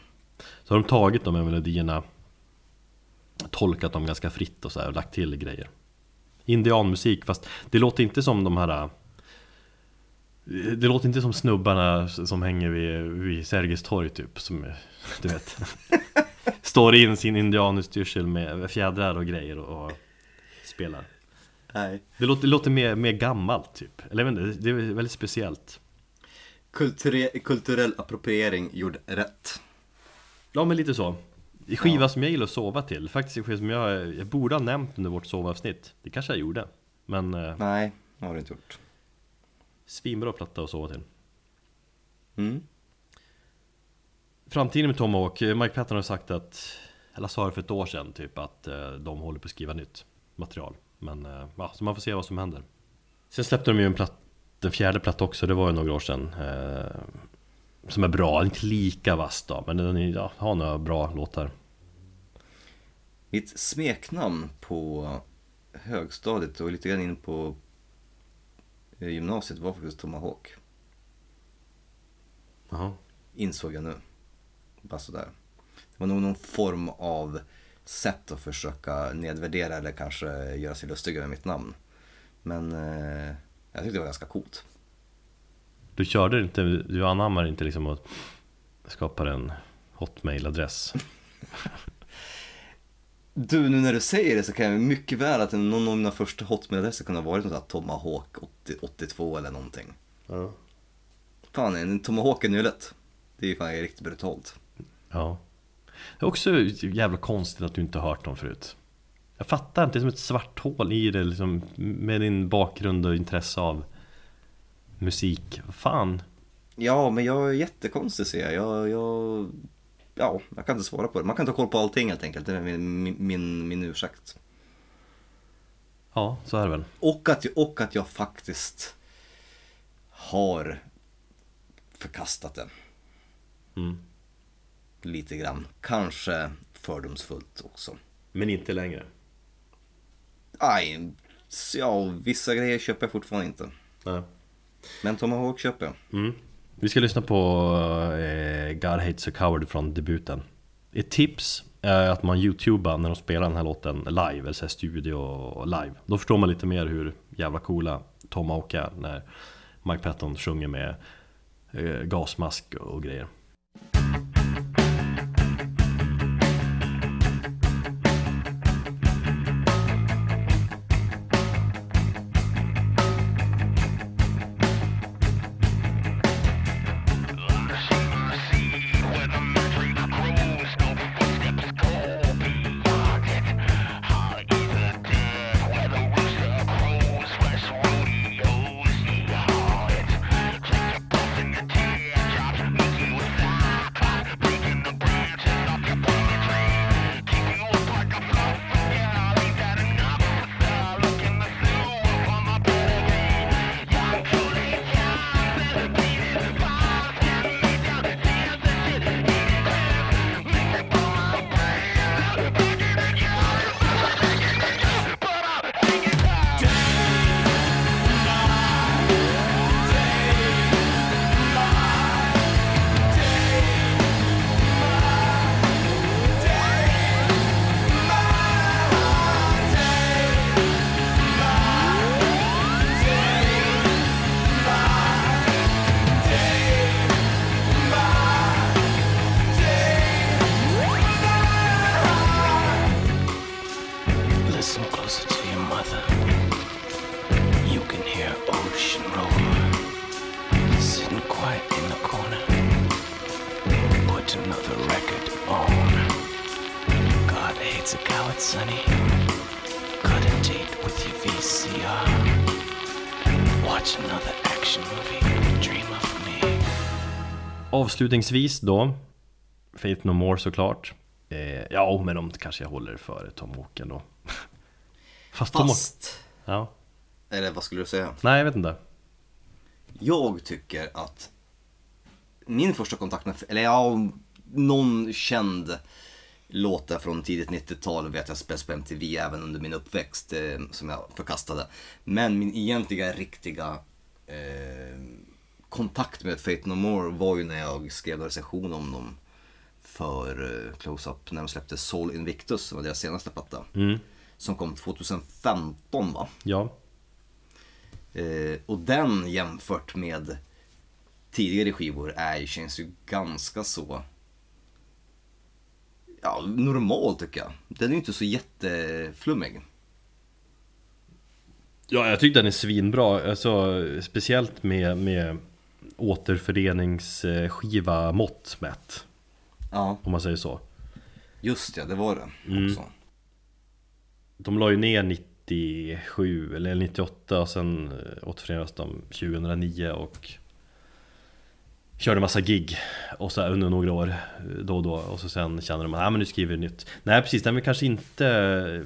så har de tagit de här melodierna, tolkat dem ganska fritt och så här, och lagt till grejer. Indianmusik, fast det låter inte som de här, det låter inte som snubbarna som hänger vid, vid Sergels torg typ, som du vet står in sin indianutstyrsel med fjädrar och grejer och, och spelar. Nej. Det låter, det låter mer, mer gammalt typ. Eller jag vet inte, det är väldigt speciellt. Kulture, kulturell appropriering gjord rätt. Ja, men lite så. Skiva ja. Som jag gillar att sova till. Faktiskt en skiva som jag, jag borde ha nämnt under vårt sovavsnitt. Det kanske jag gjorde, men nej, det har det inte gjort. Svinbra platta att sova till. Mm. Framtiden med Tomahawk. Mike Patton har sagt att, eller sa det för ett år sedan typ, att de håller på att skriva nytt material. Men ja, så man får se vad som händer. Sen släppte de ju en platt, den fjärde platta också. Det var ju några år sedan. Eh, som är bra, inte lika vass då, men den är, ja, har några bra låtar. Mitt smeknamn på högstadiet och lite grann in på gymnasiet var faktiskt Tomahawk. Aha. Insåg jag nu. Bara sådär. Det var nog någon form av sätt att försöka nedvärdera eller kanske göra sig lustig över mitt namn. Men eh, jag tyckte det var ganska coolt. Du körde inte, du anammar inte liksom att skapa en hotmail-adress. Du, nu när du säger det så kan jag mycket väl att någon av mina första hotmail-adresser kunde ha varit något sånt här Tomahawk åttio, åttiotvå eller någonting. Ja. Fan, en Tomahawk är nyllet. Det är ju fan riktigt brutalt. Ja. Det är också jävla konstigt att du inte har hört dem förut. Jag fattar inte, det är som ett svart hål i det liksom, med din bakgrund och intresse av musik, fan. Ja, men jag är jättekonstig ser jag. Jag, jag ja, jag kan inte svara på det. Man kan inte ha koll på allting helt enkelt. Det är min, min, min ursäkt. Ja, så är det väl. Och att, och att jag faktiskt har förkastat det. Mm. Lite grann. Kanske fördomsfullt också. Men inte längre? Nej, ja, vissa grejer köper jag fortfarande inte. Nej. Men Tomahawk köper jag. Mm. Vi ska lyssna på eh, God Hates a Coward från debuten. Ett tips är att man youtubar när de spelar den här låten live, eller så här studio live. Då förstår man lite mer hur jävla coola Tomahawk är när Mike Patton sjunger med eh, gasmask och grejer. mother. You can hear ocean roar, sitting quiet in the corner. Put another record on. God hates a coward, sonny. Cut a date with your V C R. Watch another action movie. Dream of me. Avslutningsvis då, Faith No More såklart. Eh, ja, men de kanske jag håller före Tomahawk ändå. Fast, Fast. Ja. Eller vad skulle du säga? Nej, jag vet inte. Jag tycker att min första kontakt med, eller ja, någon känd låta från tidigt nittiotal vet jag spelades på M T V även under min uppväxt eh, som jag förkastade. Men min egentliga riktiga eh, kontakt med Faith No More var ju när jag skrev en recension om dem för eh, Close-Up, när de släppte Sol Invictus, som var deras senaste platta. Mm. Som kom tjugohundrafemton, va? Ja. Eh, och den jämfört med tidigare skivor är, känns ju ganska så, ja, normal tycker jag. Den är ju inte så jätteflummig. Ja, jag tycker den är svinbra. Alltså, speciellt med, med återföreningsskiva mått mätt. Ja. Om man säger så. Just ja, det var det också. Mm. De la ju ner nittiosju eller nittioåtta och sen återförenades de tjugohundranio och körde massa gig och så under några år då och då, och så sen känner de att ah, men nu skriver vi nytt. Nej precis, den är kanske inte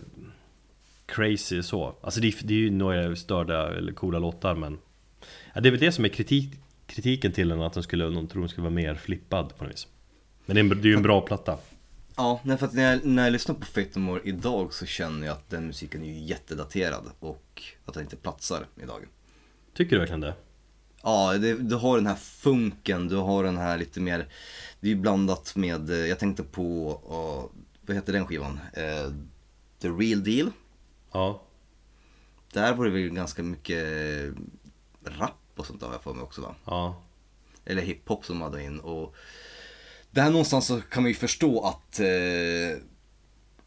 crazy så. Alltså det, det är ju några störda eller coola låtar, men ja, det är väl det som är kritik, kritiken till den, att den skulle, någon tror den skulle vara mer flippad på något vis. Men det är, det är ju en bra platta. Ja, för att när jag, när jag lyssnar på Faith No More idag så känner jag att den musiken är ju jättedaterad och att den inte platsar idag. Tycker du verkligen det? Ja, det, du har den här funken, du har den här lite mer, det är blandat med, jag tänkte på, uh, vad heter den skivan? Uh, The Real Deal. Ja. Där var det väl ganska mycket rap och sånt där har jag för mig också, va? Ja. Eller hiphop som hade in, och där någonstans så kan man ju förstå att eh,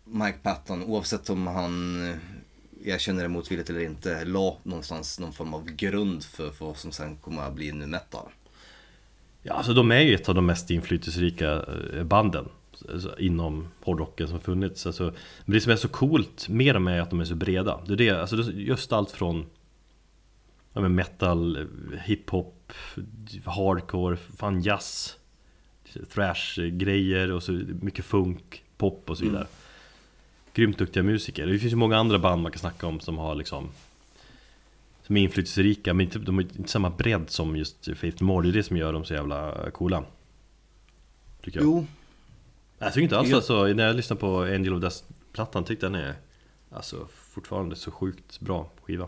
Mike Patton, oavsett om han, jag känner det motvilligt eller inte, la någonstans någon form av grund för, för vad som sen kommer att bli nu metal. Ja, alltså de är ju ett av de mest inflytelserika banden alltså, inom hårdrocken som funnits. Alltså, men det som är så coolt med dem är att de är så breda. Det är det, alltså, just allt från ja, men metal, hiphop, hardcore, fan jazz, thrash-grejer och så mycket funk, pop och så vidare. Mm. Grymt duktiga musiker. Det finns ju många andra band man kan snacka om som har liksom, som är inflytelserika, men inte, de har inte samma bredd som just Faith No More. Det är det som gör dem så jävla coola, tycker jag. Jo. Jag tycker inte alls, alltså, när jag lyssnar på Angel Dust plattan tycker jag den är alltså fortfarande så sjukt bra skiva.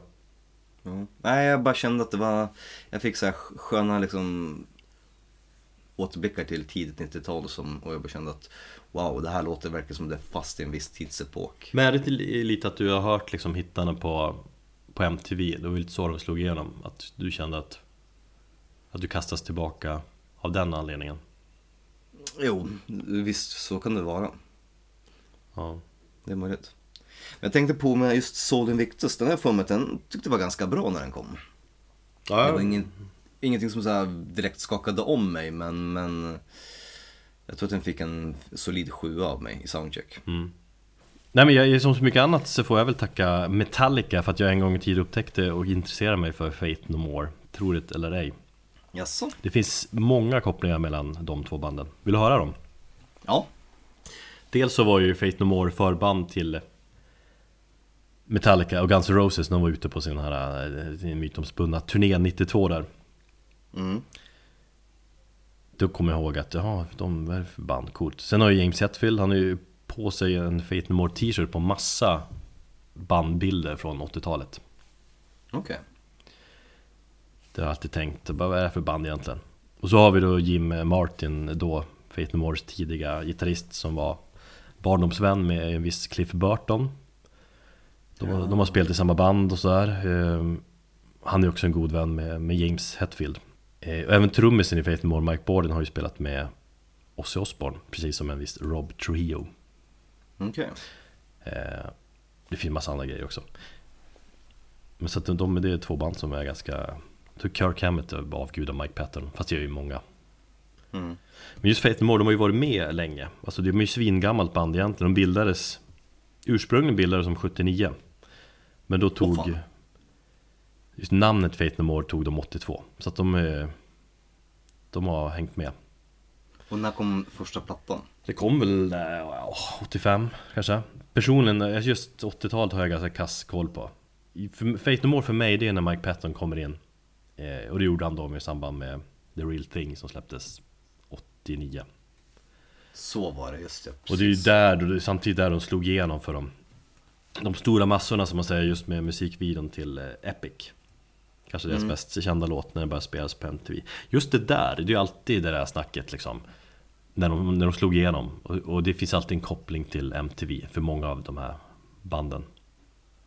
Mm. Nej, jag bara kände att det var, jag fick så här sköna liksom återblickar till tidigt nittiotal som, och jag bara kände att wow, det här låter verkligen som det är fast i en viss tidsepok. Men är det lite att du har hört liksom hittarna på, på M T V, det var lite så de slog igenom, att du kände att, att du kastas tillbaka av den anledningen? Jo, visst, så kan det vara. Ja. Det är möjligt. Jag tänkte på med just Sol Invictus, den här formen, den tyckte var ganska bra när den kom. Ja. Det var ingen, ingenting som så här direkt skakade om mig, men, men jag tror att den fick en solid sju av mig i soundcheck. Mm. Nej, men jag, som så mycket annat så får jag väl tacka Metallica för att jag en gång i tiden upptäckte och intresserade mig för Faith No More, tror det eller ej. Jaså? Det finns många kopplingar mellan de två banden. Vill du höra dem? Ja. Dels så var ju Faith No More förband till Metallica och Guns N' Roses när de var ute på sin här sin mytomspunna turné nittiotvå där. Mm. Då kommer jag ihåg att ja, de är för band, coolt. Sen har ju James Hetfield, han har ju på sig en Faith No More t-shirt på massa bandbilder från åttiotalet. Okej. Okay. Det har jag alltid tänkt, vad är det för band egentligen? Och så har vi då Jim Martin, då Faith No Mores tidiga gitarrist, som var barndomsvän med en viss Cliff Burton. De, ja. de har spelat i samma band och sådär. Han är också en god vän med, med James Hetfield. Och även trummisen i Faith No More, Mike Patton, har ju spelat med Ozzy Osbourne, precis som en viss Rob Trujillo. Okej. Okay. Det finns massa andra grejer också. Men så att de, det är två band som är ganska... Kirk Hammett avgudar Mike Patton, fast det är ju många. Mm. Men just Faith No More, de har ju varit med länge. Alltså det är ju svingammalt band egentligen. De bildades, ursprungligen bildades som sjuttionio. Men då tog... Oh, just namnet Faith No More tog de åttiotvå. Så att de, de har hängt med. Och när kom första plattan? Det kom väl oh, åttiofem kanske. Personligen, just åttiotalet har jag ganska kass koll på. Faith No More för mig, det är när Mike Patton kommer in. Eh, och det gjorde han då i samband med The Real Thing som släpptes åttionio. Så var det, just det. Precis. Och det är ju där, då, samtidigt där de slog igenom för dem. De stora massorna, som man säger, just med musikvideon till eh, Epic. Kanske deras mm. bäst kända låt när den började spelas på M T V. Just det där, det är ju alltid det där snacket liksom. När de, när de slog igenom. Och, och det finns alltid en koppling till M T V för många av de här banden.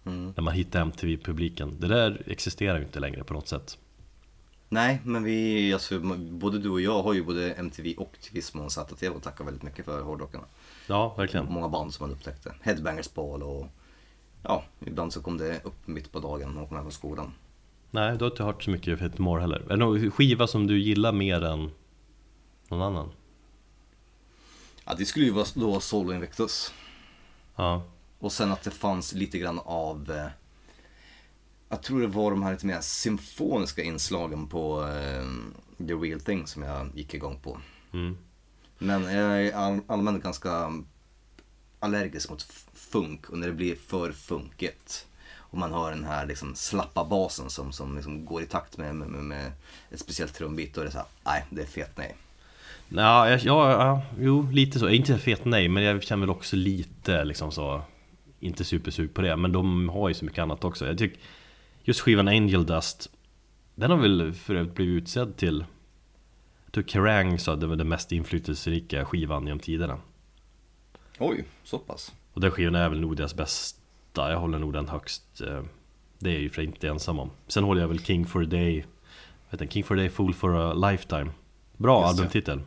Mm. När man hittar M T V-publiken. Det där existerar ju inte längre på något sätt. Nej, men vi, alltså, både du och jag har ju både M T V och T V-smån satt och T V och tackar väldigt mycket för hårdrockarna. Ja, verkligen. Många band som man upptäckte. Headbangers Ball och ja, ibland så kom det upp mitt på dagen när man kom hem från skolan. Nej, du har inte hört så mycket Faith No More heller. Är det någon skiva som du gillar mer än någon annan? Ja, det skulle ju vara då Sol Invictus. Ja. Och sen att det fanns lite grann av... Eh, jag tror det var de här lite mer symfoniska inslagen på eh, The Real Thing som jag gick igång på. Mm. Men jag är all, allmänt ganska allergisk mot funk. Och när det blir för funkigt och man har den här liksom slappa basen som, som liksom går i takt med, med, med ett speciellt trumbit, och det är så här, nej, det är fet nej. Ja, jag, ja, ja, jo, lite så. Jag är inte fet nej, men jag känner väl också lite liksom så... Inte supersug på det, men de har ju så mycket annat också. Jag tycker just skivan Angel Dust, den har väl för övrigt blivit utsedd till, jag tror Kerrang sa att det var den mest inflytelserika skivan genom tiderna. Oj, så pass. Och den skivan är väl nog deras bästa. Jag håller nog den högst. Det är jag ju för inte ensam om. Sen håller jag väl King for a Day, vet jag, King for a Day, Fool for a Lifetime. Bra albumtitel.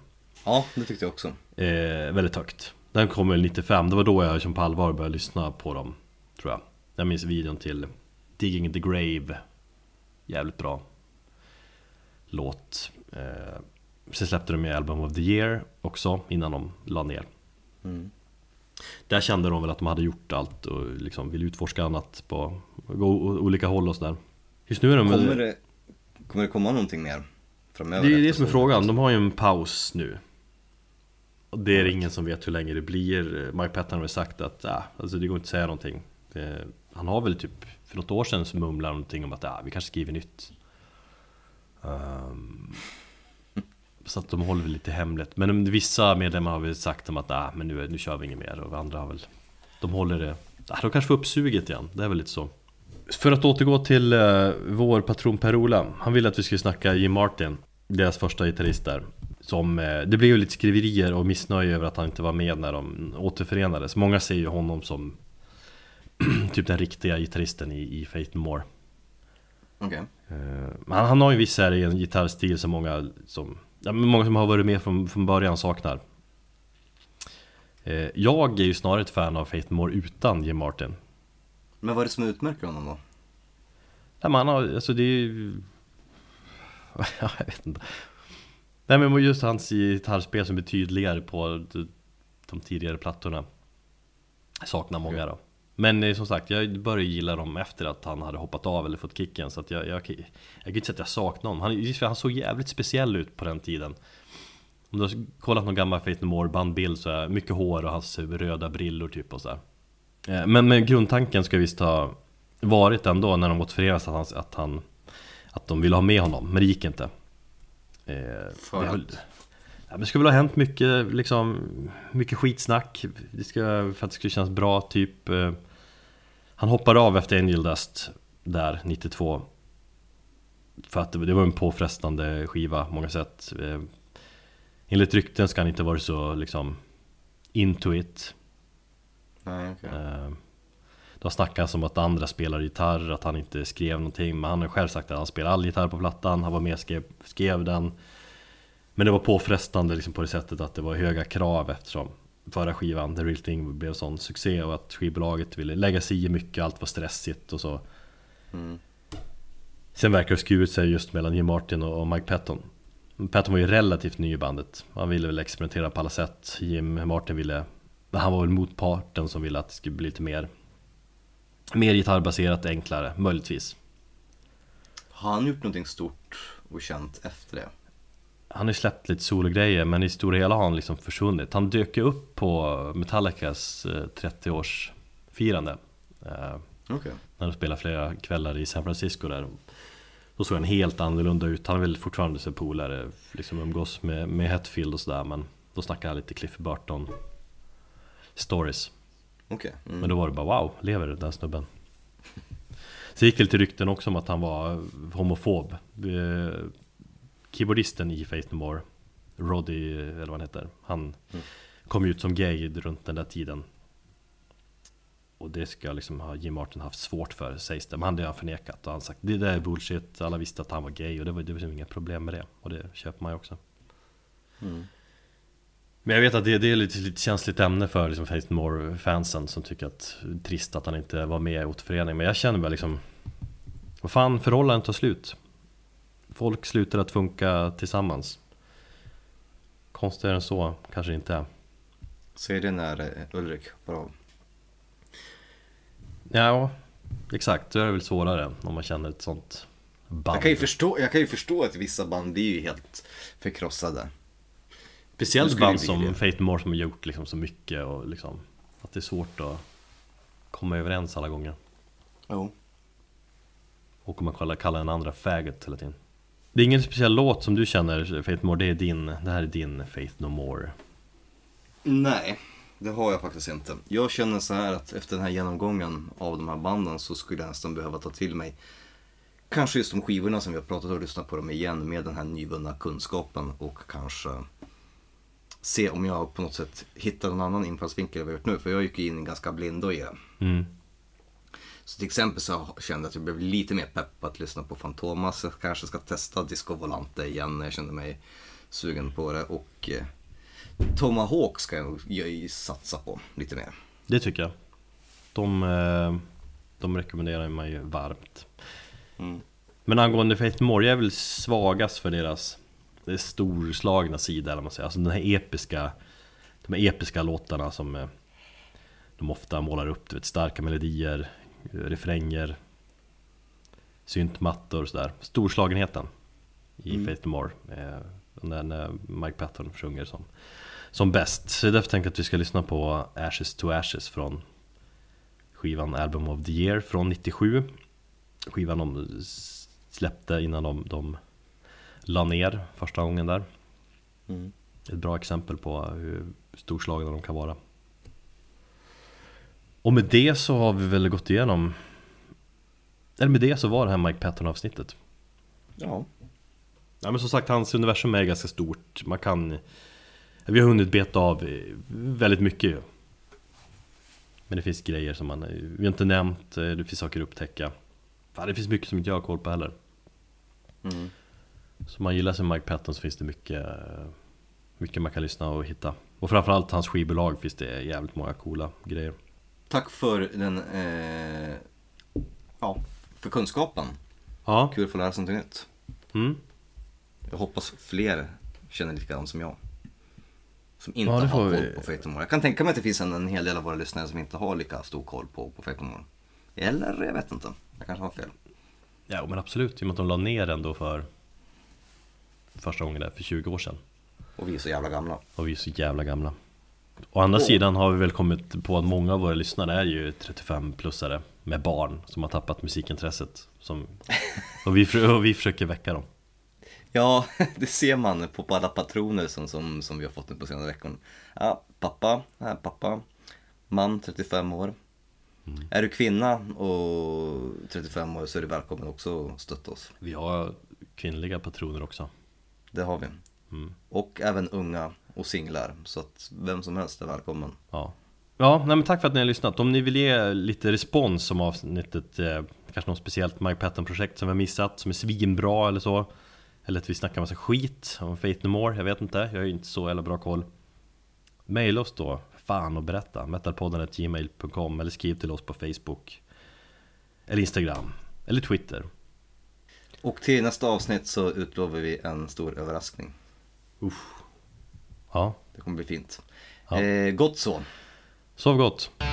Ja, det tyckte jag också. eh, Väldigt högt. Den kom i nittiofem, det var då jag som på allvar började lyssna på dem, tror jag. Jag minns videon till Digging the Grave. Jävligt bra låt. eh, Sen släppte de ju Album of the Year också, innan de la ner. Mm. Där kände de väl att de hade gjort allt och liksom ville utforska annat på gå olika håll och sådär. Just nu är de... Kommer det, kommer det komma någonting mer framöver? Det är det som är frågan, de har ju en paus nu. Det är ingen som vet hur länge det blir. Mike Patton har sagt att ah, alltså det går inte att säga någonting. Det, han har väl typ för något år sedan så mumlar någonting om att ah, vi kanske skriver nytt. Um, så att de håller väl lite hemligt. Men vissa medlemmar har väl sagt om att ah, men nu, nu kör vi inget mer. Och andra har väl, de håller det. Ah, de kanske får upp suget igen. Det är väl lite så. För att återgå till uh, vår patron Per-Ola. Han ville att vi skulle snacka Jim Martin, deras första gitarrist där. Som, det blev ju lite skriverier och missnöje över att han inte var med när de återförenades. Många ser ju honom som typ den riktiga gitarristen i, i Faith No More. Okay. Han, han har ju viss här i en gitarrstil som många som, ja, många som har varit med från, från början saknar. Jag är ju snarare ett fan av Faith No More utan Jim Martin. Men vad är det som utmärker honom då? Nej, man har, alltså det är ju... Jag vet inte... Nej, men just hans gitarrspel som är tydligare på de tidigare plattorna saknar många då. Men som sagt, jag började gilla dem efter att han hade hoppat av eller fått kicken. Så att jag, jag, jag, jag kan inte säga att jag saknar honom. Han, han såg jävligt speciell ut på den tiden. Om du har kollat någon gammal Faith No More bandbild så är mycket hår och hans röda brillor typ och så där. Men, men grundtanken ska visst ha varit ändå när de återförenades att, han, att, han, att de ville ha med honom. Men det gick inte. Det, har, ja, det skulle väl ha hänt mycket liksom, mycket skitsnack det ska, för att det skulle kännas bra typ. eh, Han hoppade av efter Angel Dust där nittiotvå för att det, det var en påfrestande skiva många sätt. eh, Enligt rykten ska han inte vara så liksom into it. Nej, okay. eh, Det har snackats om att andra spelar gitarr, att han inte skrev någonting. Men han har själv sagt att han spelar all gitarr på plattan. Han var med och skrev, skrev den. Men det var påfrestande liksom, på det sättet att det var höga krav eftersom förra skivan, The Real Thing, blev sån succé. Och att skivbolaget ville lägga sig i mycket, allt var stressigt och så. Mm. Sen verkar det skurit sig just mellan Jim Martin och Mike Patton. Patton var ju relativt ny i bandet. Han ville väl experimentera på alla sätt. Jim Martin ville, han var väl motparten som ville att det skulle bli lite mer mer gitarrbaserat, enklare, möjligtvis. Har han gjort någonting stort och känt efter det? Han har släppt lite sologrejer, men i stora hela har han liksom försvunnit. Han dök upp på Metallicas trettioårsfirande. Okay. När de spelade flera kvällar i San Francisco där. Då såg han helt annorlunda ut. Han vill fortfarande se polare, liksom umgås med, med Hetfield och sådär. Men då snackade han lite Cliff Burton stories. Okay. Mm. Men då var det bara, wow, lever den här snubben? Så gick det lite rykten också om att han var homofob. Keyboardisten i Faith No More, Roddy, eller vad han heter, han mm. kom ut som gay runt den där tiden. Och det ska liksom ha Jim Martin haft svårt för, sägs det. Men han, det har han förnekat och han sagt, det där är bullshit. Alla visste att han var gay och det var, det var inga problem med det. Och det köper man ju också. Mm. Men jag vet att det, det är lite, lite känsligt ämne för liksom Faith No More-fansen som tycker att det är trist att han inte var med i återföreningen. Men jag känner väl liksom, vad fan, förhållandet tar slut. Folk slutar att funka tillsammans. Konstigare än så kanske inte är. Så är det när Ulrik hoppar av. Ja, exakt. Det är väl svårare om man känner ett sånt band. Jag kan ju förstå, jag kan ju förstå att vissa band är ju helt förkrossade. Speciellt band som Faith No More som har gjort liksom så mycket och liksom, att det är svårt att komma överens alla gånger. Jo. Och om man kallar, kallar en andra faggot hela tiden. Det är ingen speciell låt som du känner, Faith No More, det är din, det här är din Faith No More. Nej, det har jag faktiskt inte. Jag känner så här att efter den här genomgången av de här banden så skulle jag nästan behöva ta till mig kanske just de skivorna som vi har pratat och lyssnat på dem igen med den här nyvunna kunskapen och kanske se om jag på något sätt hittar någon annan infallsvinkel än vad jag gjort nu, för jag gick in ganska blind och igen. Mm. Så till exempel så kände jag att jag blev lite mer pepp på att lyssna på Fantomas. Jag kanske ska testa Disco Volante igen när jag kände mig sugen på det. Och eh, Tomahawk ska jag, jag satsa på lite mer. Det tycker jag. De, de rekommenderar mig varmt. Mm. Men angående Faith No More, jag är väl svagast för deras storslagna sida, eller man säger. Alltså den här episka, de här episka låtarna som de ofta målar upp. Du vet, starka melodier, refränger, syntmattor och sådär. Storslagenheten i mm. Faith No More, när, när Mike Patton sjunger som, som bäst. Så därför tänker jag att vi ska lyssna på Ashes to Ashes från skivan Album of the Year från nittiosju. Skivan de släppte innan de, de la ner första gången där. Mm. Ett bra exempel på hur storslagna de kan vara. Och med det så har vi väl gått igenom, eller med det så var det här Mike Patton-avsnittet. Ja. Ja, men som sagt, hans universum är ganska stort. Man kan, vi har hunnit beta av väldigt mycket. Men det finns grejer som man, vi har inte nämnt, det finns saker att upptäcka. Fan, det finns mycket som inte jag har koll på heller. Mm. Så man gillar sig Mike Patton så finns det mycket, mycket man kan lyssna och hitta. Och framförallt hans skivbolag finns det jävligt många coola grejer. Tack för den eh, ja, för kunskapen. Ja. Kul att få lära sig någonting nytt. Mm. Jag hoppas fler känner likadant som jag. Som inte ja, har vi... koll på Faith No More. Jag kan tänka mig att det finns en, en hel del av våra lyssnare som inte har lika stor koll på, på Faith No More. Eller jag vet inte. Jag kanske har fel. Ja, men absolut. I och med att de la ner den då för första gången där för tjugo år sedan. Och vi är så jävla gamla. Och vi är så jävla gamla. Å andra sidan har vi väl kommit på att många av våra lyssnare är ju trettiofem-plussare med barn som har tappat musikintresset som, och, vi, och vi försöker väcka dem. Ja, det ser man på alla patroner som, som, som vi har fått nu på senare veckan. Ja, pappa, här, pappa, man, trettiofem år. Mm. Är du kvinna och trettiofem år så är du välkommen också att stötta oss. Vi har kvinnliga patroner också. Det har vi. Mm. Och även unga och singlar, så att vem som helst är välkommen. Ja, ja, nej, men tack för att ni har lyssnat. Om ni vill ge lite respons om avsnittet, eh, kanske något speciellt Mike Patton-projekt som vi har missat, som är svinbra eller så, eller att vi snackar massa skit om Faith No More, jag vet inte, jag har ju inte så jävla bra koll. Maila oss då, fan, och berätta, metalpodden at gmail dot com, eller skriv till oss på Facebook eller Instagram eller Twitter. Och till nästa avsnitt så utlovar vi en stor överraskning. Uff. Ja. Det kommer bli fint. Ja. Eh, gott så. Sov gott.